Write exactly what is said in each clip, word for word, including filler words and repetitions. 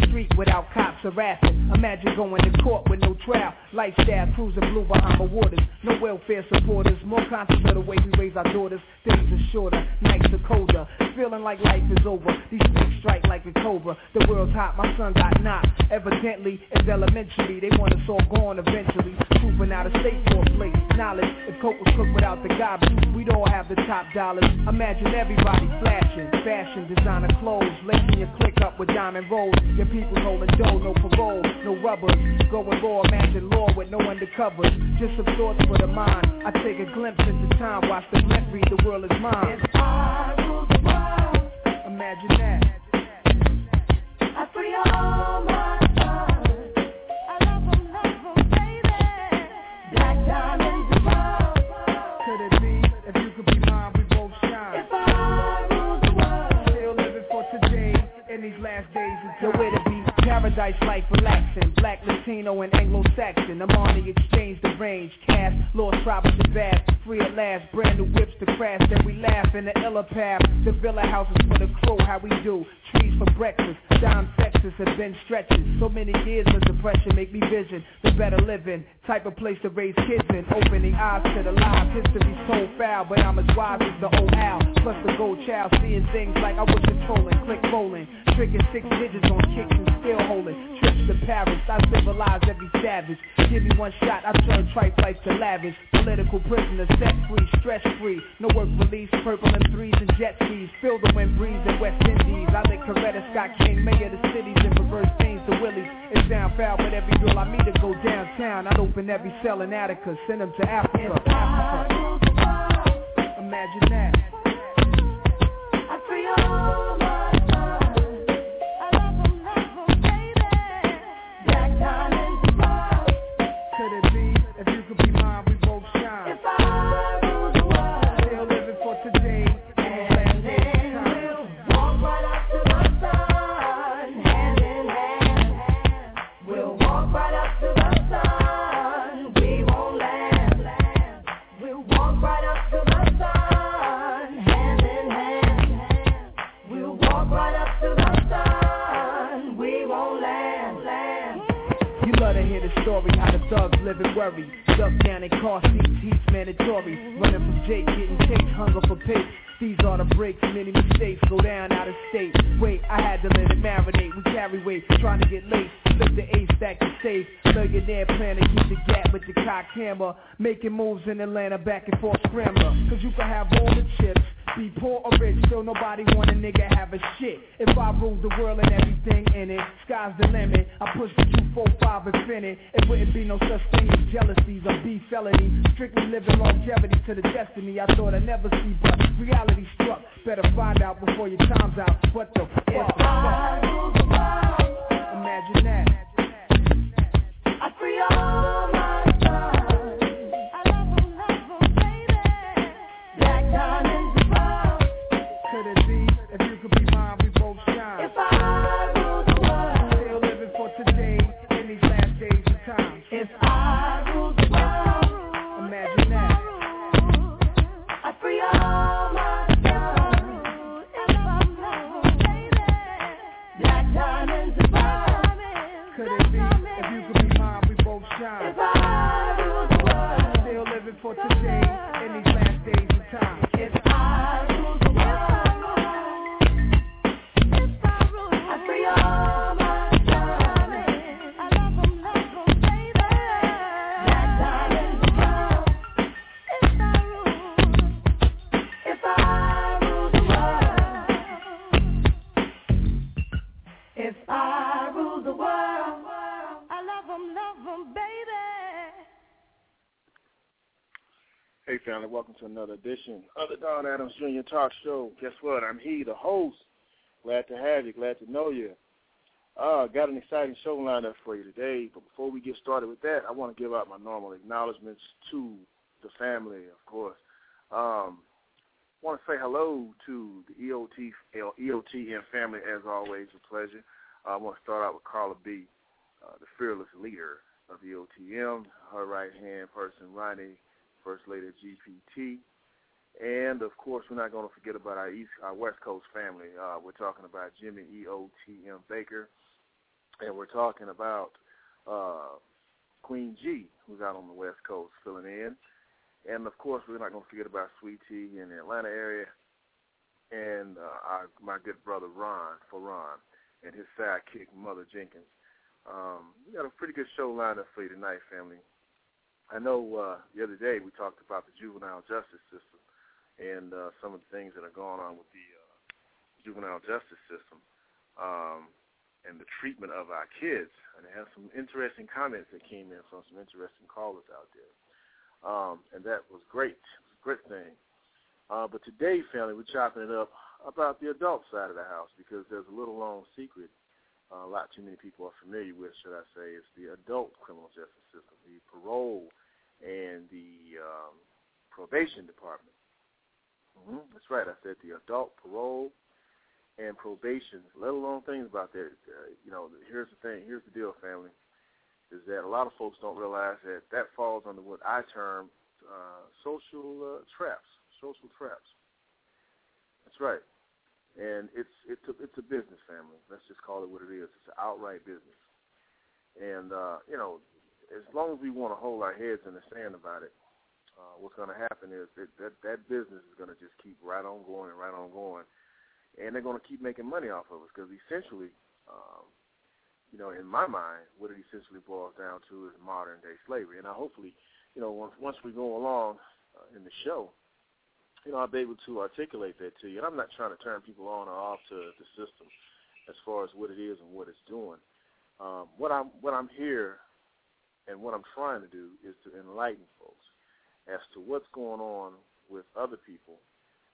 the street without cops harassing. Imagine going to court with no trial. Lifestyle cruising blue Bahama waters. No welfare supporters. More conscious of the way we raise our daughters. Things are shorter, nights are colder. Feeling like life is over. These things strike like a cobra. The world's hot, my son got knocked. Evidently, it's elementary. They want us all gone eventually. Proving out of state for a plate. Knowledge, if coke was cooked without the garbage, we'd all have the top dollars. Imagine everybody flashing. Fashion, designer clothes. Lacing your click up with diamond rolls. Your people holding dough, no parole, no rubbers. Going raw, imagine law with no undercovers. Just some thoughts for the mind. I take a glimpse into time. Watch the glint read, the world is mine. If I rule the world, imagine that. I free all my sons. I love them, love them, baby. Black diamonds above. Could it be, if you could be mine, we both shine. If I rule the world, still living for today, in these last days of time. Paradise life relaxing, black, Latino, and Anglo-Saxon. Amani exchange the range, cast, lost robbers and vast, free at last, brand new whips to crash. Then we laugh in the iller path, the villa houses for the crew, how we do, trees for breakfast, dime sexes have been stretching. So many years of depression make me vision, the better living, type of place to raise kids in. Opening eyes to the live, history's so foul, but I'm as wise as the old owl, plus the gold child, seeing things like I was controlling, click rolling, tricking six digits on kicks and still holding trips to Paris. I civilize every savage. Give me one shot, I turn tripe life to lavish. Political prisoner, set free, stress free. No work release, purple and threes and jet skis. Feel the wind breeze in West Indies. I lick Coretta Scott King, mayor of the cities, and perverse things to Willies. It sound foul, but every girl I meet to go downtown. I'd open every cell in Attica, send them to Africa. Africa. Imagine that. I free all my. Story, how the thugs live and worry. Duck down in car seats, heat's mandatory. Running from Jake, getting chased, hunger for pace. These are the breaks, many mistakes go down out of state. Wait, I had to let it marinate. We carry weight, trying to get late. Flip the ace back to safe. Millionaire plan to keep the gap with the cock hammer. Making moves in Atlanta, back and forth scrambler. Cause you can have all the chips. Be poor or rich, still nobody want a nigga have a shit. If I rule the world and everything in it, sky's the limit. I push the two four five infinite. It wouldn't be no such thing as jealousies or be felony. Strictly living longevity to the destiny I thought I'd never see, but reality struck. Better find out before your time's out. What the fuck? If I rule the world, imagine that. I free all my. Hey family, welcome to another edition of the Don Adams Junior Talk Show. Guess what? I'm he, the host. Glad to have you. Glad to know you. Uh, got an exciting show lined up for you today. But before we get started with that, I want to give out my normal acknowledgments to the family, of course. Um, want to say hello to the E O T, E O T M family, as always, a pleasure. Uh, I want to start out with Carla B., uh, the fearless leader of E O T M, her right-hand person, Ronnie, First Lady G P T, and of course we're not going to forget about our East, our West Coast family. Uh, we're talking about Jimmy E O T M Baker, and we're talking about uh, Queen G., who's out on the West Coast filling in. And, of course, we're not going to forget about Sweet T in the Atlanta area and uh, our, my good brother Ron, for Ron, and his sidekick, Mother Jenkins. Um, we got a pretty good show lined up for you tonight, family. I know uh, the other day we talked about the juvenile justice system and uh, some of the things that are going on with the uh, juvenile justice system um, and the treatment of our kids. And I have some interesting comments that came in from some interesting callers out there. Um, and that was great. It was a great thing. Uh, but today, family, we're chopping it up about the adult side of the house because there's a little known secret uh, a lot too many people are familiar with, should I say. It's the adult criminal justice system, the parole and the um, probation department. Mm-hmm. That's right. I said the adult parole and probation, let alone things about that. Uh, you know, here's the thing. Here's the deal, family. Is that a lot of folks don't realize that that falls under what I term uh, social uh, traps, social traps. That's right. And it's it's a, it's a business, family. Let's just call it what it is. It's an outright business. And, uh, you know, as long as we want to hold our heads in the sand about it, uh, what's going to happen is that, that that business is going to just keep right on going and right on going. And they're going to keep making money off of us because essentially um, – you know, in my mind, what it essentially boils down to is modern-day slavery. And I hopefully, you know, once, once we go along uh, in the show, you know, I'll be able to articulate that to you. And I'm not trying to turn people on or off to the system as far as what it is and what it's doing. Um, what I'm what I'm here and what I'm trying to do is to enlighten folks as to what's going on with other people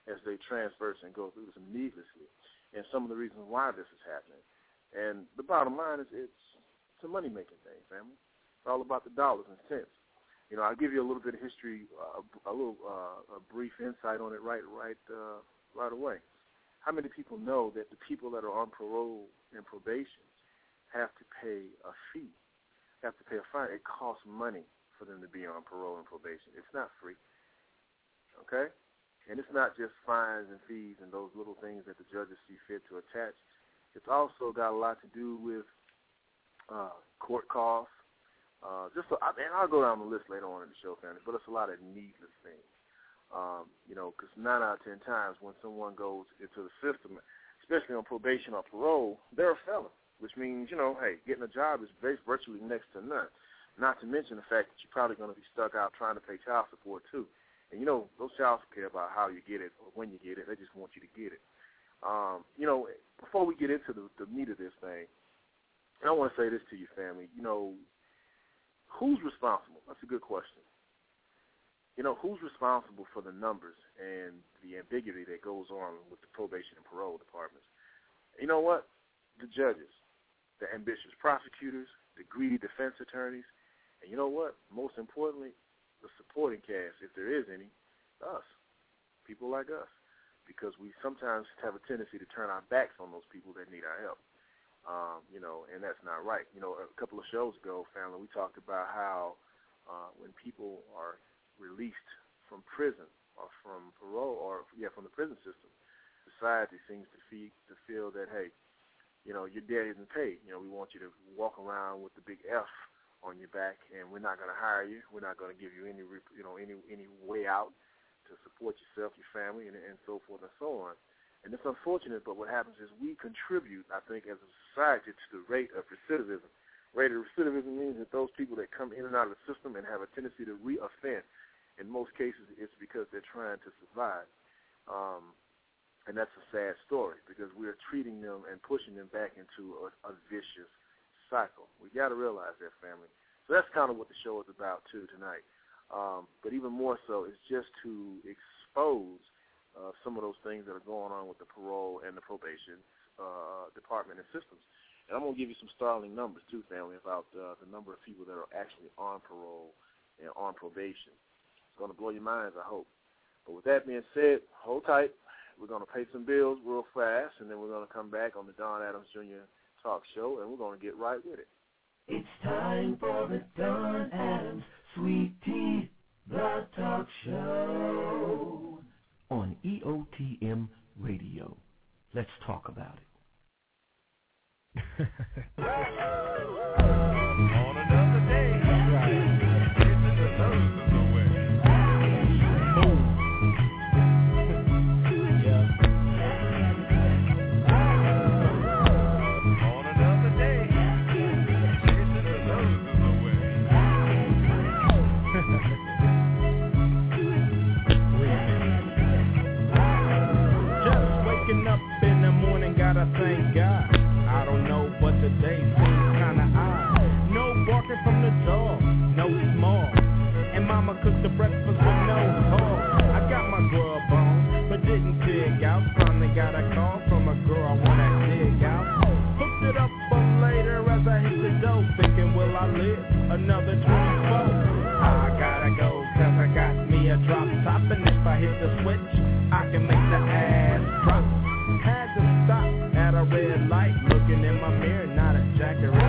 as they transverse and go through this needlessly and some of the reasons why this is happening. And the bottom line is it's, it's a money-making thing, family. It's all about the dollars and cents. You know, I'll give you a little bit of history, uh, a little uh, a brief insight on it right right, uh, right away. How many people know that the people that are on parole and probation have to pay a fee, have to pay a fine? It costs money for them to be on parole and probation. It's not free, okay? And it's not just fines and fees and those little things that the judges see fit to attach. It's also got a lot to do with uh, court costs. Uh, just so, I mean, I'll go down the list later on in the show, family, but it's a lot of needless things. Um, you know, because nine out of ten times when someone goes into the system, especially on probation or parole, they're a felon, which means, you know, hey, getting a job is virtually next to none, not to mention the fact that you're probably going to be stuck out trying to pay child support, too. And, you know, those child care about how you get it or when you get it. They just want you to get it. Um, you know, before we get into the, the meat of this thing, I want to say this to you, family. You know, who's responsible? That's a good question. You know, who's responsible for the numbers and the ambiguity that goes on with the probation and parole departments? You know what? The judges, the ambitious prosecutors, the greedy defense attorneys, and you know what? Most importantly, the supporting cast, if there is any, us, people like us. Because we sometimes have a tendency to turn our backs on those people that need our help, um, you know, and that's not right. You know, a couple of shows ago, family, we talked about how uh, when people are released from prison or from parole or, yeah, from the prison system, society seems to, fee- to feel that, hey, you know, your debt isn't paid. You know, we want you to walk around with the big F on your back, and we're not going to hire you. We're not going to give you any, you know, any any way out to support yourself, your family, and, and so forth and so on. And it's unfortunate, but what happens is we contribute, I think, as a society to the rate of recidivism. Rate of recidivism means that those people that come in and out of the system and have a tendency to reoffend, in most cases it's because they're trying to survive. Um, and that's a sad story because we're treating them and pushing them back into a, a vicious cycle. We got to realize that, family. So that's kind of what the show is about, too, tonight. Um, but even more so, it's just to expose uh, some of those things that are going on with the parole and the probation uh, department and systems. And I'm going to give you some startling numbers, too, family, about uh, the number of people that are actually on parole and on probation. It's going to blow your minds, I hope. But with that being said, hold tight. We're going to pay some bills real fast, and then we're going to come back on the Don Adams Junior Talk Show, and we're going to get right with it. It's time for the Don Adams Sweet Tea, the talk show on E O T M Radio. Let's talk about it. Mama cooked the breakfast with no call. I got my grub on, but didn't dig out. Finally got a call from a girl I wanna dig out. Hooked it up for later as I hit the dough, thinking will I live another twenty-four? I gotta go, cause I got me a drop top, and if I hit the switch, I can make the ass drop. Had to stop at a red light, looking in my mirror, not a jacket in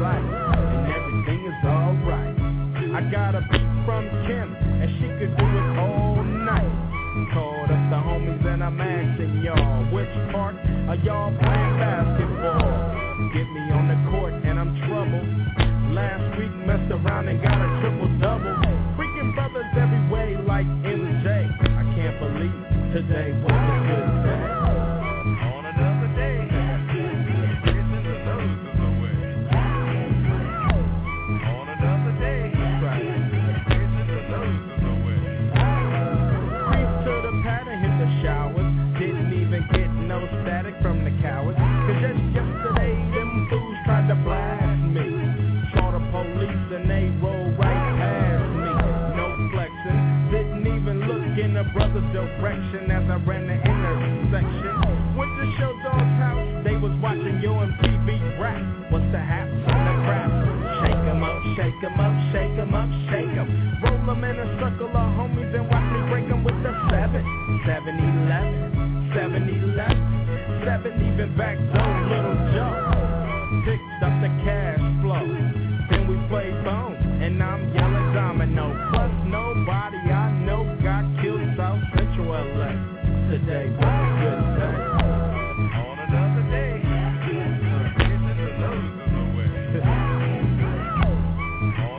sight, and everything is alright. I got a beat from Kim, and she could do it all night. Called up the homies and I'm asking y'all, which part are y'all playing basketball? Get me on the court and I'm troubled. Last week messed around and got a triple-double. Freaking brothers every way like M J. I can't believe today was a good day. On another day, kissing the losers away. On another day, kissing the losers away. Creep to the pad and hit the showers. Didn't even get no static from the cowards. Cause just yesterday them fools tried to blast me. Saw the police and they rolled right past me. No flexing, didn't even look in the brother's direction as I ran the intersection. Went to Show Dog's house, they was watching U M T V rap. What's the haps on the crap? Shake 'em up, shake 'em up, shake 'em up, shake 'em. Roll 'em in a circle of homies and watch me break 'em with the seven, seven eleven, seven eleven. Seven even back though, little Joe picked up the cash flow. Then we played phone, and I'm yelling domino. Plus nobody I know got killed South Central L A. Today was a good day. On another day, kissing the losers away. On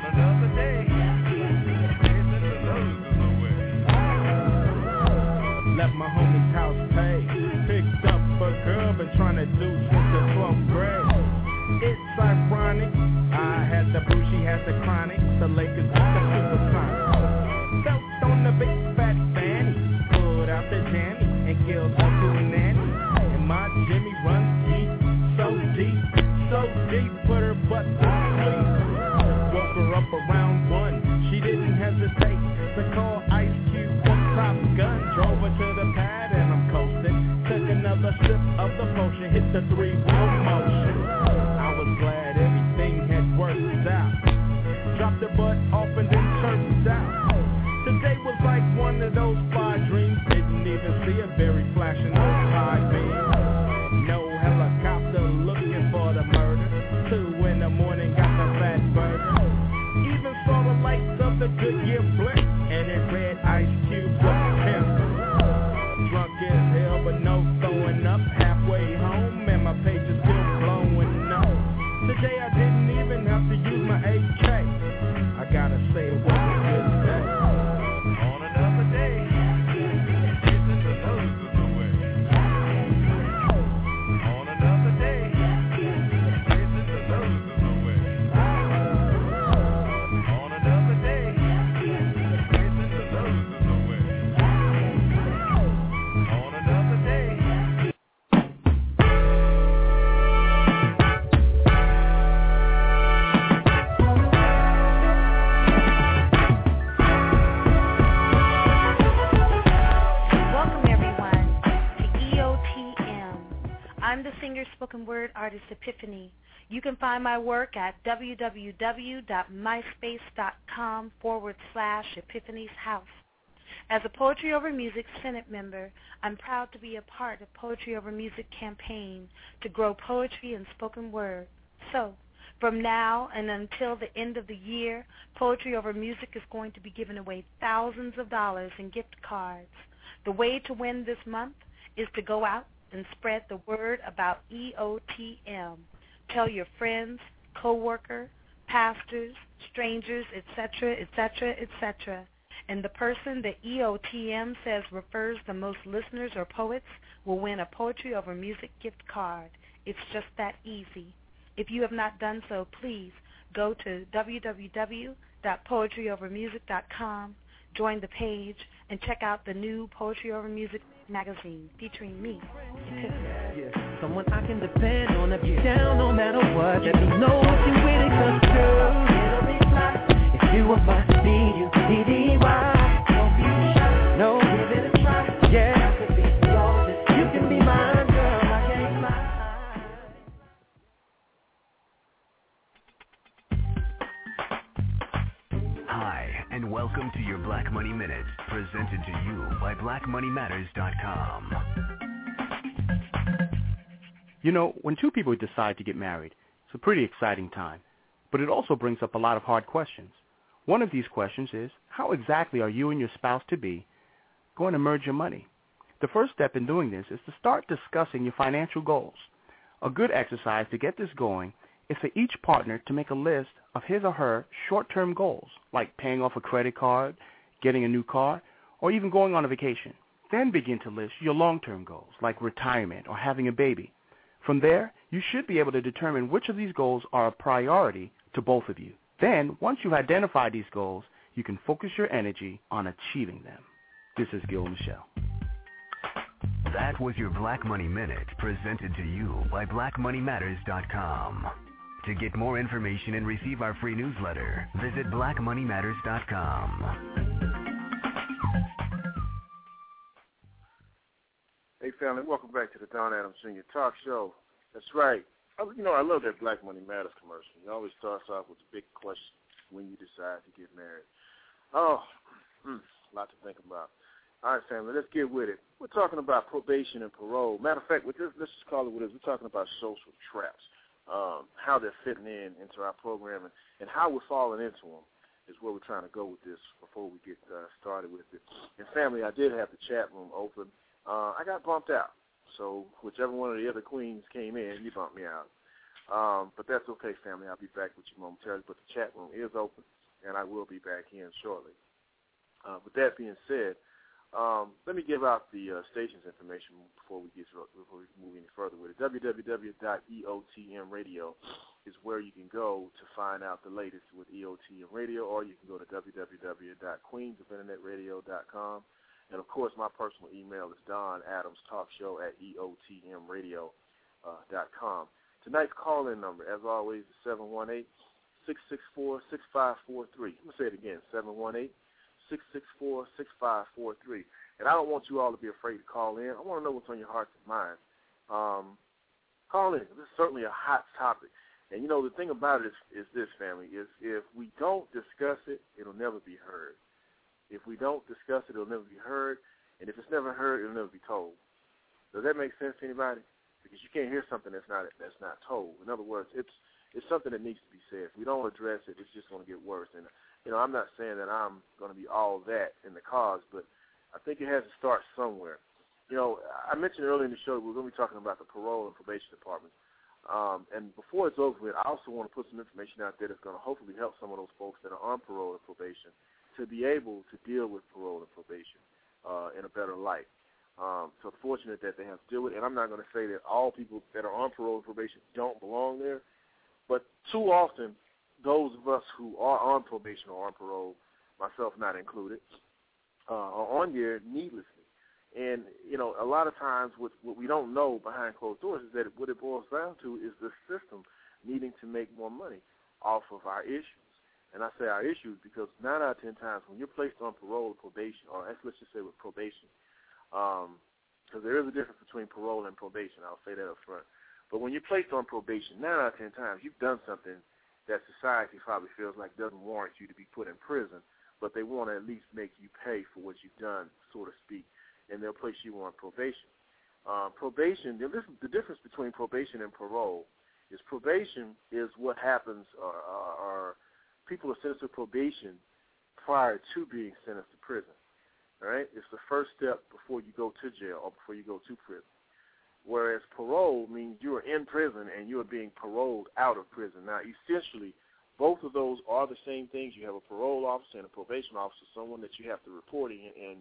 another day, kissing the losers away. Left my homie's house paid. Picked up a girl, been trying to do since the twelfth grade. It's ironic, I had the boo, she had the chronic. The Lakers took the supersonic. Felt on the big fat fanny, pulled out the jammy, and Gil up to nanny. And my Jimmy runs deep, so deep, so deep, put her butt to sleep. Woke her up around one, she didn't hesitate to call Ice Cube a Top Gun. Drove her to the pad and I'm coasting. Took another sip of the potion, hit the three-wheel motion. I was glad everything had worked out. Dropped the butt off and then chirped out. Today was like one of those fly dreams. Didn't even see a very flashing old high beam. No helicopter looking for the murder. Two in the morning got the fat burger. Even saw the lights of the Goodyear blink, and it read Ice Cube was pimp. Drunk as hell, but no throwing up. Halfway home, and my page is still blowing up. Today I didn't even have to use my A K. I gotta say it was a good day. On another day, kissing the losers away. On another day, kissing the losers away. On another day, kissing the losers away. Spoken word artist Epiphany. You can find my work at www.myspace.com forward slash Epiphany's House. As a Poetry Over Music Senate member, I'm proud to be a part of Poetry Over Music campaign to grow poetry and spoken word. So, from now and until the end of the year, Poetry Over Music is going to be giving away thousands of dollars in gift cards. The way to win this month is to go out and spread the word about E O T M. Tell your friends, co-worker, pastors, strangers, et cetera, et cetera, et cetera. And the person that E O T M says refers the most listeners or poets will win a Poetry Over Music gift card. It's just that easy. If you have not done so, please go to www dot poetry over music dot com, join the page, and check out the new Poetry Over Music magazine featuring me. Yeah. Someone I can depend on if you're down no matter what. Let me know what you really come through. If you want my need, you need it. Monday, and welcome to your Black Money Minute, presented to you by black money matters dot com. You know, when two people decide to get married, it's a pretty exciting time, but it also brings up a lot of hard questions. One of these questions is, how exactly are you and your spouse-to-be going to merge your money? The first step in doing this is to start discussing your financial goals. A good exercise to get this going is for each partner to make a list of his or her short-term goals, like paying off a credit card, getting a new car, or even going on a vacation. Then begin to list your long-term goals, like retirement or having a baby. From there, you should be able to determine which of these goals are a priority to both of you. Then, once you've identified these goals, you can focus your energy on achieving them. This is Gil and Michelle. That was your Black Money Minute, presented to you by black money matters dot com. To get more information and receive our free newsletter, visit black money matters dot com. Hey, family, welcome back to the Don Adams Junior Talk Show. That's right. You know, I love that Black Money Matters commercial. It always starts off with the big question, when you decide to get married. Oh, a lot to think about. All right, family, let's get with it. We're talking about probation and parole. Matter of fact, with this, let's just call it what it is. We're talking about social traps, um, how they're fitting in into our programming, and how we're falling into them is where we're trying to go with this before we get uh, started with it. And, family, I did have the chat room open. Uh, I got bumped out, so whichever one of the other queens came in, you bumped me out. Um, but that's okay, family. I'll be back with you momentarily. But the chat room is open, and I will be back in shortly. Uh, with that being said, Um, let me give out the uh, station's information before we get before we move any further with it. w w w dot e o t m radio is where you can go to find out the latest with E O T M Radio, or you can go to w w w dot queens of internet radio dot com. And, of course, my personal email is don adams talk show at e o t m radio dot com. Tonight's call-in number, as always, is seven one eight, six six four, six five four three. I'm going to say it again, seven one eight, six six four, six five four three. six six four, six five four three. And I don't want you all to be afraid to call in. I want to know what's on your hearts and minds. Um, call in. This is certainly a hot topic. And, you know, the thing about it is, is this, family, is if we don't discuss it, it'll never be heard. If we don't discuss it, it'll never be heard. And if it's never heard, it'll never be told. Does that make sense to anybody? Because you can't hear something that's not that's not told. In other words, it's it's something that needs to be said. If we don't address it, it's just going to get worse. And you know, I'm not saying that I'm going to be all that in the cause, but I think it has to start somewhere. You know, I mentioned earlier in the show we're going to be talking about the parole and probation departments. Um, and before it's over with, I also want to put some information out there that's going to hopefully help some of those folks that are on parole and probation to be able to deal with parole and probation uh, in a better light. Um, so it's fortunate that they have to deal with it. And I'm not going to say that all people that are on parole and probation don't belong there, but too often those of us who are on probation or on parole, myself not included, uh, are on there needlessly. And, you know, a lot of times what, what we don't know behind closed doors is that what it boils down to is the system needing to make more money off of our issues. And I say our issues because nine out of ten times when you're placed on parole or probation, or let's just say with probation, because um, there is a difference between parole and probation. I'll say that up front. But when you're placed on probation, nine out of ten times you've done something that society probably feels like doesn't warrant you to be put in prison, but they want to at least make you pay for what you've done, so to speak, and they'll place you on probation. Uh, probation, the, the difference between probation and parole is probation is what happens, or, or, or people are sentenced to probation prior to being sentenced to prison, all right? It's the first step before you go to jail or before you go to prison, whereas parole means you are in prison and you are being paroled out of prison. Now, essentially, both of those are the same things. You have a parole officer and a probation officer, someone that you have to report in, and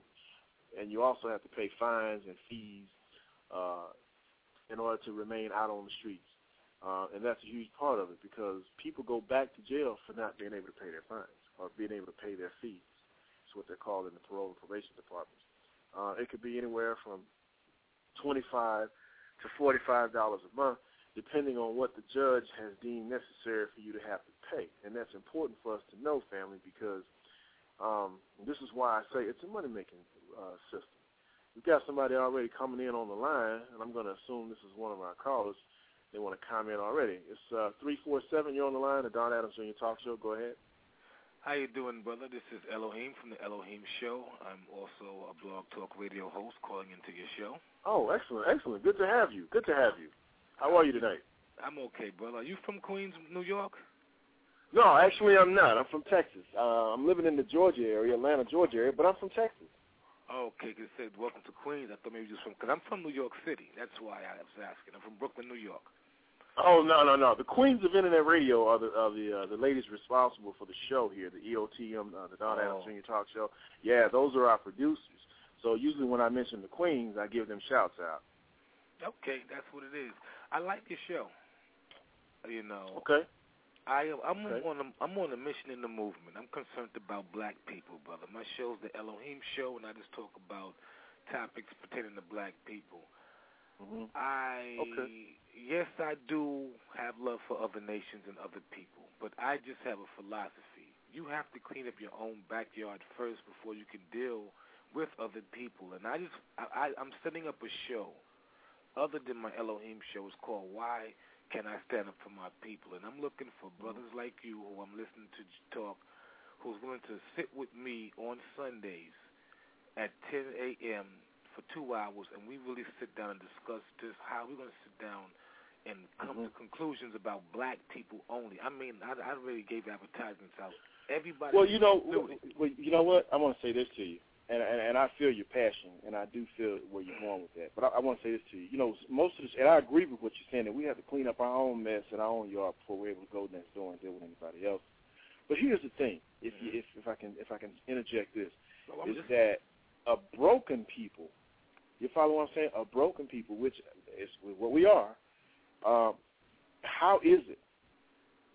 and you also have to pay fines and fees uh, in order to remain out on the streets. Uh, and that's a huge part of it because people go back to jail for not being able to pay their fines or being able to pay their fees. That's what they're called in the parole and probation departments. Uh, it could be anywhere from twenty-five dollars to forty-five dollars a month, depending on what the judge has deemed necessary for you to have to pay. And that's important for us to know, family, because um, this is why I say it's a money-making uh, system. We've got somebody already coming in on the line, and I'm going to assume this is one of our callers. They want to comment already. It's uh, three four seven, you're on the line, the Don Adams Junior Talk Show. Go ahead. How you doing, brother? This is Elohim from the Elohim Show. I'm also a blog talk radio host calling into your show. Oh, excellent, excellent. Good to have you. Good to have you. How are you tonight? I'm okay, brother. Are you from Queens, New York? No, actually I'm not. I'm from Texas. Uh, I'm living in the Georgia area, Atlanta, Georgia area, but I'm from Texas. Okay, because you said welcome to Queens. I thought maybe you were from, because I'm from New York City. That's why I was asking. I'm from Brooklyn, New York. Oh, no, no, no. The Queens of Internet Radio are the are the, uh, the ladies responsible for the show here, the E O T M, uh, the Don Adams Junior Talk Show. Yeah, those are our producers. So usually when I mention the Queens, I give them shouts out. Okay, that's what it is. I like your show. You know. Okay. I, I'm, okay. On a, I'm on a mission in the movement. I'm concerned about black people, brother. My show's the Elohim Show, and I just talk about topics pertaining to black people. Mm-hmm. I okay. Yes, I do have love for other nations and other people, but I just have a philosophy. You have to clean up your own backyard first before you can deal with other people. And I just I, I, I'm setting up a show other than my Elohim Show. It's called Why Can I Stand Up For My People? And I'm looking for brothers like you who I'm listening to talk, who's willing to sit with me on Sundays at ten a.m. for two hours, and we really sit down and discuss this, how we're going to sit down and come mm-hmm. to conclusions about black people only. I mean, I, I really gave advertisements out. Everybody. Well, you know, well, you know what? I want to say this to you, and, and and I feel your passion, and I do feel where you're going with that. But I, I want to say this to you. You know, most of this, and I agree with what you're saying, that we have to clean up our own mess and our own yard before we're able to go next door and deal with anybody else. But here's the thing, if mm-hmm. you, if if I can if I can interject this, well, is just... that a broken people. You follow what I'm saying? A broken people, which is what we are. Um, how is it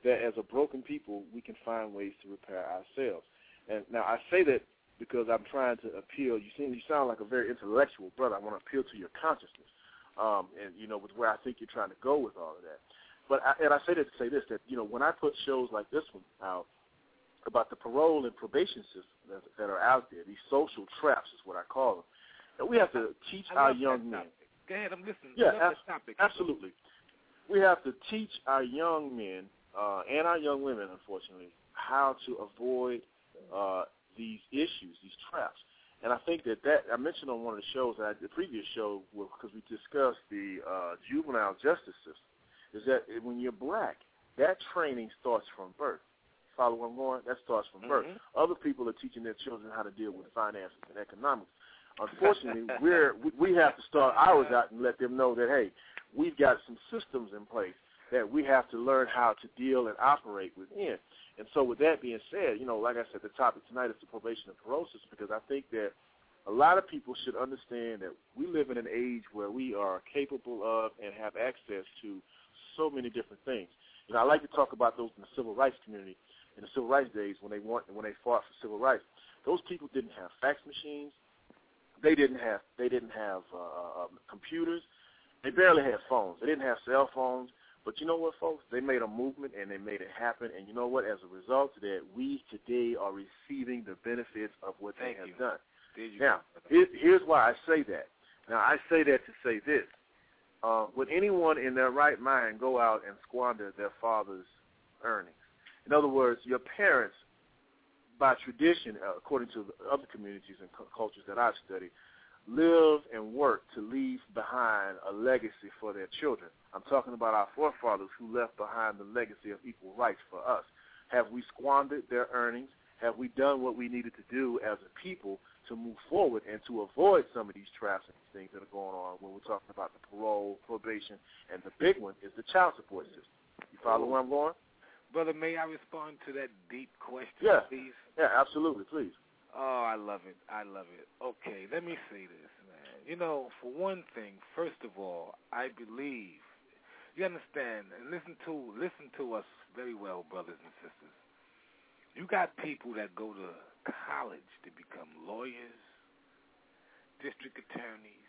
that as a broken people we can find ways to repair ourselves? And now I say that because I'm trying to appeal. You seem, you sound like a very intellectual brother. I want to appeal to your consciousness, um, and you know, with where I think you're trying to go with all of that. But I, and I say that to say this: that you know, when I put shows like this one out about the parole and probation system that, that are out there, these social traps is what I call them. And we have to teach our young men. Go ahead, I'm listening. Yeah, I love that topic. Absolutely. We have to teach our young men uh, and our young women, unfortunately, how to avoid uh, these issues, these traps. And I think that that I mentioned on one of the shows, that I, the previous show, because we discussed the uh, juvenile justice system, is that when you're black, that training starts from birth. Follow where I'm going? That starts from mm-hmm. birth. Other people are teaching their children how to deal with finances and economics. Unfortunately, we're, we have to start ours out and let them know that, hey, we've got some systems in place that we have to learn how to deal and operate within. And so with that being said, you know, like I said, the topic tonight is the probation and parole system, because I think that a lot of people should understand that we live in an age where we are capable of and have access to so many different things. You know, I like to talk about those in the civil rights community, in the civil rights days when they want, when they fought for civil rights. Those people didn't have fax machines. They didn't have they didn't have uh, computers. They barely had phones. They didn't have cell phones. But you know what, folks? They made a movement, and they made it happen. And you know what? As a result of that, we today are receiving the benefits of what Thank they you. have done. Did you now, it, here's why I say that. Now, I say that to say this. Uh, would anyone in their right mind go out and squander their father's earnings? In other words, your parents, by tradition, according to other communities and c- cultures that I've studied, live and work to leave behind a legacy for their children. I'm talking about our forefathers who left behind the legacy of equal rights for us. Have we squandered their earnings? Have we done what we needed to do as a people to move forward and to avoid some of these traps and things that are going on when we're talking about the parole, probation, and the big one is the child support system? You follow where I'm going? Brother, may I respond to that deep question, yeah. please? Yeah, absolutely, please. Oh, I love it. I love it. Okay, let me say this, man. You know, for one thing, first of all, I believe, you understand, and listen to listen to us very well, brothers and sisters. You got people that go to college to become lawyers, district attorneys,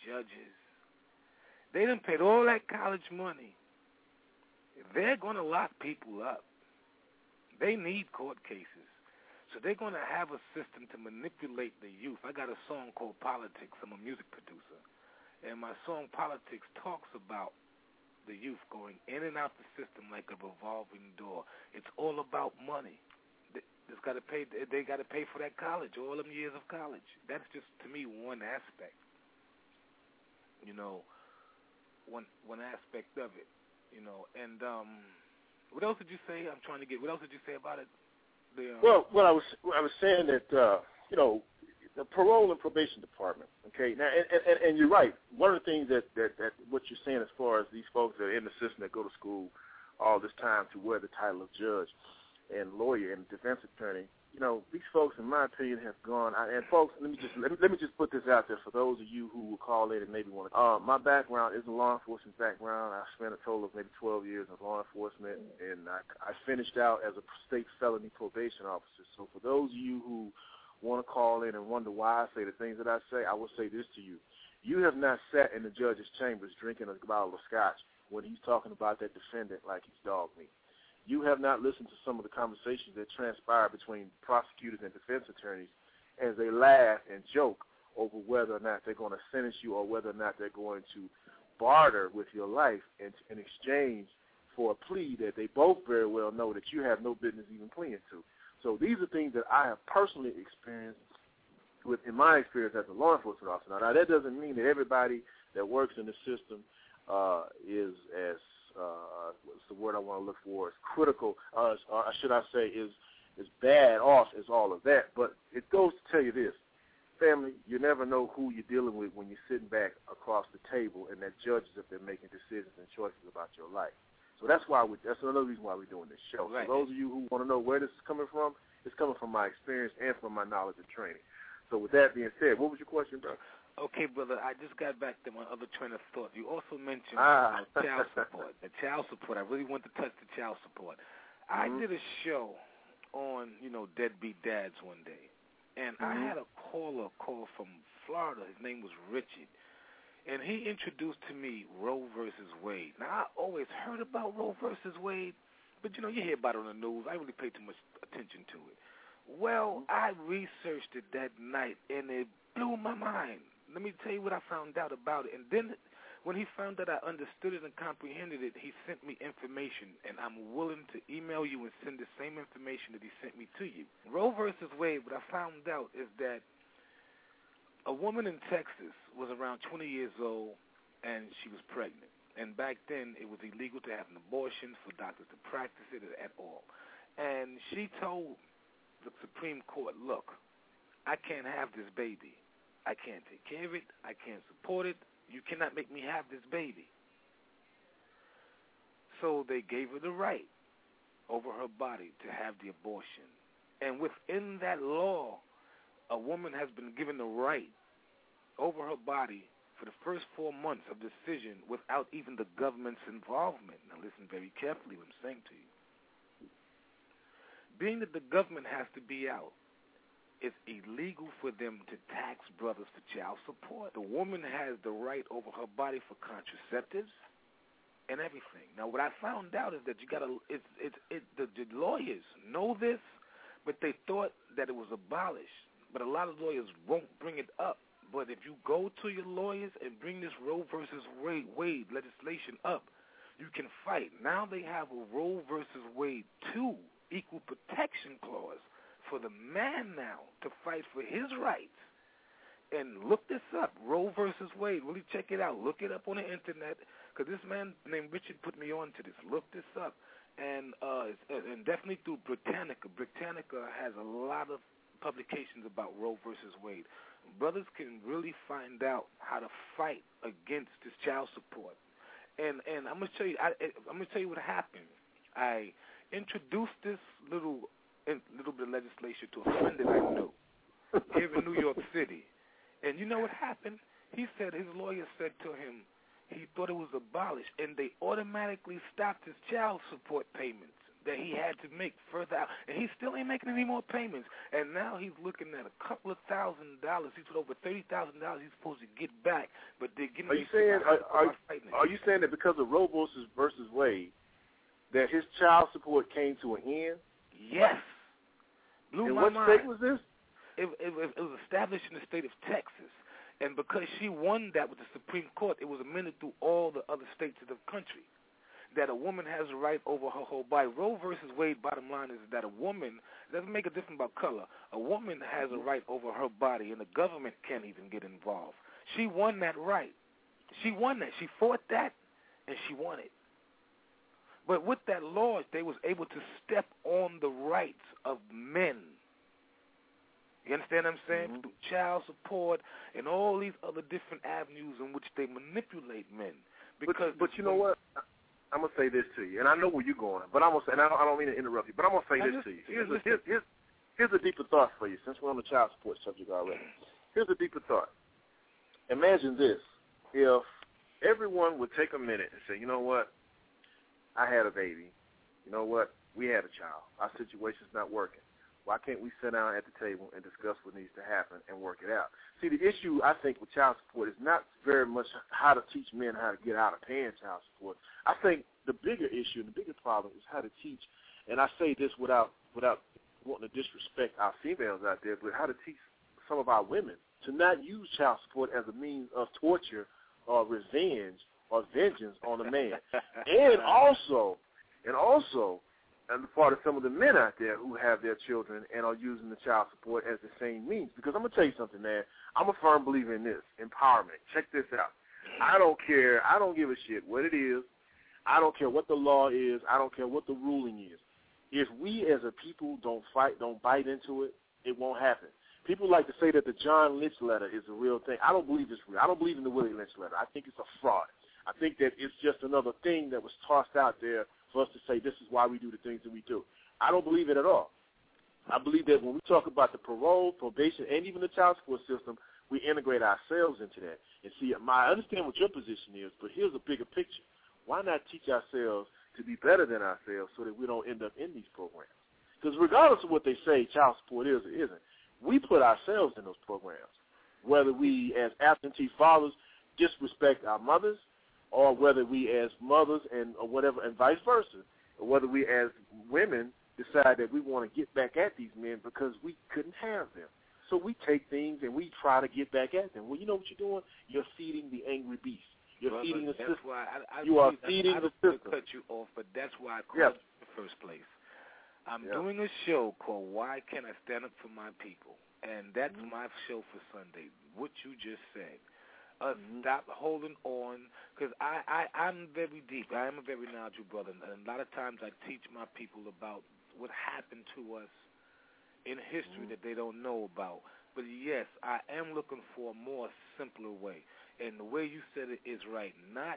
judges. They done paid all that college money. They're going to lock people up. They need court cases. So they're going to have a system to manipulate the youth. I got a song called Politics. I'm a music producer. And my song Politics talks about the youth going in and out the system like a revolving door. It's all about money. It's got to pay. They got to pay for that college, all them years of college. That's just, to me, one aspect. You know, one one aspect of it. You know, and um, what else did you say? I'm trying to get. What else did you say about it? The, um, well, well, I was I was saying that uh, you know, the parole and probation department. Okay, now and, and, and you're right. One of the things that, that that what you're saying as far as these folks that are in the system that go to school all this time to wear the title of judge and lawyer and defense attorney, you know, these folks, in my opinion, have gone out. And folks, let me just let me, let me just put this out there for those of you who will call in and maybe want to. Uh, my background is a law enforcement background. I spent a total of maybe twelve years in law enforcement, and I, I finished out as a state felony probation officer. So for those of you who want to call in and wonder why I say the things that I say, I will say this to you. You have not sat in the judge's chambers drinking a bottle of scotch when he's talking about that defendant like he's dog meat. You have not listened to some of the conversations that transpire between prosecutors and defense attorneys as they laugh and joke over whether or not they're going to sentence you or whether or not they're going to barter with your life in, in exchange for a plea that they both very well know that you have no business even pleading to. So these are things that I have personally experienced with, in my experience as a law enforcement officer. Now, now that doesn't mean that everybody that works in the system uh, is as Uh, what's the word I want to look for? Is critical, uh, or should I say, is is bad off as all of that. But it goes to tell you this, family. You never know who you're dealing with when you're sitting back across the table and that judges up there making decisions and choices about your life. So that's why we. That's another reason why we're doing this show. Right. So those of you who want to know where this is coming from, it's coming from my experience and from my knowledge and training. So with that being said, what was your question, bro? Okay, brother, I just got back to my other train of thought. You also mentioned ah. you know, child support. The child support. I really want to touch the child support. Mm-hmm. I did a show on, you know, deadbeat dads one day, and mm-hmm. I had a caller call from Florida. His name was Richard, and he introduced to me Roe versus Wade. Now, I always heard about Roe versus Wade, but, you know, you hear about it on the news. I really pay too much attention to it. Well, I researched it that night, and it blew my mind. Let me tell you what I found out about it. And then when he found that I understood it and comprehended it, he sent me information, and I'm willing to email you and send the same information that he sent me to you. Roe versus Wade, what I found out is that a woman in Texas was around twenty years old, and she was pregnant. And back then it was illegal to have an abortion for doctors to practice it at all. And she told the Supreme Court, look, I can't have this baby. I can't take care of it. I can't support it. You cannot make me have this baby. So they gave her the right over her body to have the abortion. And within that law, a woman has been given the right over her body for the first four months of decision without even the government's involvement. Now listen very carefully what I'm saying to you. Being that the government has to be out, it's illegal for them to tax brothers for child support. The woman has the right over her body for contraceptives and everything. Now, what I found out is that you got to. It's it's it. The, the lawyers know this, but they thought that it was abolished. But a lot of lawyers won't bring it up. But if you go to your lawyers and bring this Roe versus Wade, Wade legislation up, you can fight. Now they have a Roe versus Wade two equal protection clause for the man now to fight for his rights. And look this up, Roe versus Wade. Really check it out. Look it up on the internet, because this man named Richard put me on to this. Look this up. And uh, and definitely through Britannica. Britannica has a lot of publications about Roe versus Wade. Brothers can really find out how to fight against this child support. And and I'm going to tell you I, I'm going to tell you what happened. I introduced this little a little bit of legislation to a friend that I knew here in New York City. And you know what happened? He said, his lawyer said to him, he thought it was abolished, and they automatically stopped his child support payments that he had to make further out. And he still ain't making any more payments. And now he's looking at a couple of thousand dollars. He's over thirty thousand dollars he's supposed to get back. But they're getting... Are you, saying, are, are, are you saying that because of Roe versus Wade, that his child support came to an end? Yes. Blew and my what mind. State was this? It, it, it was established in the state of Texas. And because she won that with the Supreme Court, it was amended through all the other states of the country. that a woman has a right over her whole body. Roe versus Wade, bottom line, is that a woman, it doesn't make a difference about color, a woman has a right over her body, and the government can't even get involved. She won that right. She won that. She fought that, and she won it. But with that law, they was able to step on the rights of men. You understand what I'm saying? Mm-hmm. Through child support and all these other different avenues in which they manipulate men. Because but, but you know what? I'm going to say this to you, and I know where you're going, but I'm going to say, and I don't, I don't mean to interrupt you, but I'm going to say I this just, to you. Here's a, here's, here's, here's a deeper thought for you, since we're on the child support subject already. Here's a deeper thought. Imagine this. If everyone would take a minute and say, you know what? I had a baby. You know what? We had a child. Our situation's not working. Why can't we sit down at the table and discuss what needs to happen and work it out? See, the issue, I think, with child support is not very much how to teach men how to get out of paying child support. I think the bigger issue and the bigger problem is how to teach, and I say this without without wanting to disrespect our females out there, but how to teach some of our women to not use child support as a means of torture or revenge or vengeance on a man. and also, and also, and the part of some of the men out there who have their children and are using the child support as the same means. Because I'm going to tell you something, man. I'm a firm believer in this, empowerment. Check this out. I don't care. I don't give a shit what it is. I don't care what the law is. I don't care what the ruling is. If we as a people don't fight, don't bite into it, it won't happen. People like to say that the John Lynch letter is a real thing. I don't believe it's real. I don't believe in the Willie Lynch letter. I think it's a fraud. I think that it's just another thing that was tossed out there for us to say this is why we do the things that we do. I don't believe it at all. I believe that when we talk about the parole, probation, and even the child support system, we integrate ourselves into that. And see, I understand what your position is, but here's a bigger picture. Why not teach ourselves to be better than ourselves so that we don't end up in these programs? Because regardless of what they say child support is or isn't, we put ourselves in those programs, whether we as absentee fathers disrespect our mothers, or whether we as mothers and or whatever, and vice versa, or whether we as women decide that we want to get back at these men because we couldn't have them. So we take things and we try to get back at them. Well, you know what you're doing? You're feeding the angry beast. You're well, feeding the system. I, I you are feeding I, I the system. I cut you off, but that's why I called yep. you in the first place. I'm yep. doing a show called Why Can't I Stand Up For My People? And that's mm-hmm. my show for Sunday, what you just said. Uh, mm-hmm. Stop holding on, because I, I, I'm very deep. I am a very knowledgeable brother, and a lot of times I teach my people about what happened to us in history mm-hmm. that they don't know about. But, yes, I am looking for a more simpler way, and the way you said it is right, not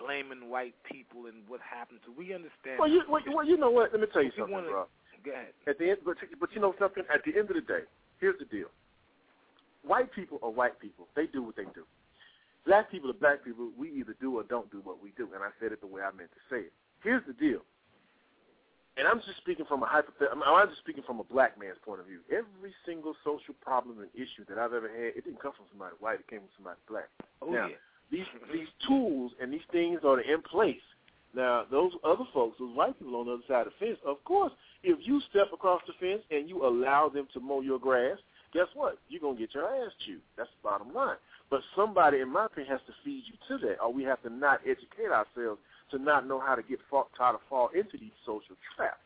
blaming white people and what happened to. We understand. Well, you, well, well, you know what? Let me tell you something, wanna, bro. Go ahead. At the end, but, but you know something? At the end of the day, here's the deal. White people are white people. They do what they do. Black people are black people. We either do or don't do what we do, and I said it the way I meant to say it. Here's the deal, and I'm just speaking from a hypothetical. I'm just speaking from a black man's point of view. Every single social problem and issue that I've ever had, it didn't come from somebody white. It came from somebody black. Oh, now, yeah. These these tools and these things are in place. Now, those other folks, those white people on the other side of the fence, of course, if you step across the fence and you allow them to mow your grass, guess what? You're going to get your ass chewed. That's the bottom line. But somebody, in my opinion, has to feed you to that, or we have to not educate ourselves to not know how to get fought, how to fall into these social traps.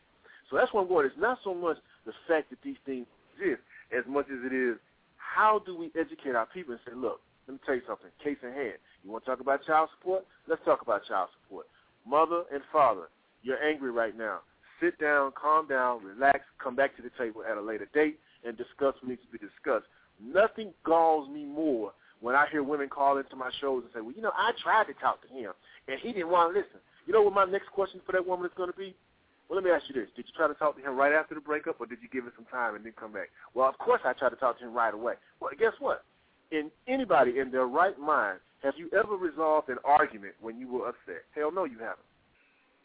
So that's where I'm going. It's not so much the fact that these things exist as much as it is how do we educate our people and say, look, let me tell you something, case in hand. You want to talk about child support? Let's talk about child support. Mother and father, you're angry right now. Sit down, calm down, relax, come back to the table at a later date and discuss what needs to be discussed. Nothing galls me more when I hear women call into my shows and say, well, you know, I tried to talk to him, and he didn't want to listen. You know what my next question for that woman is going to be? Well, let me ask you this. Did you try to talk to him right after the breakup, or did you give him some time and then come back? Well, of course I tried to talk to him right away. Well, guess what? In anybody in their right mind, have you ever resolved an argument when you were upset? Hell no, you haven't.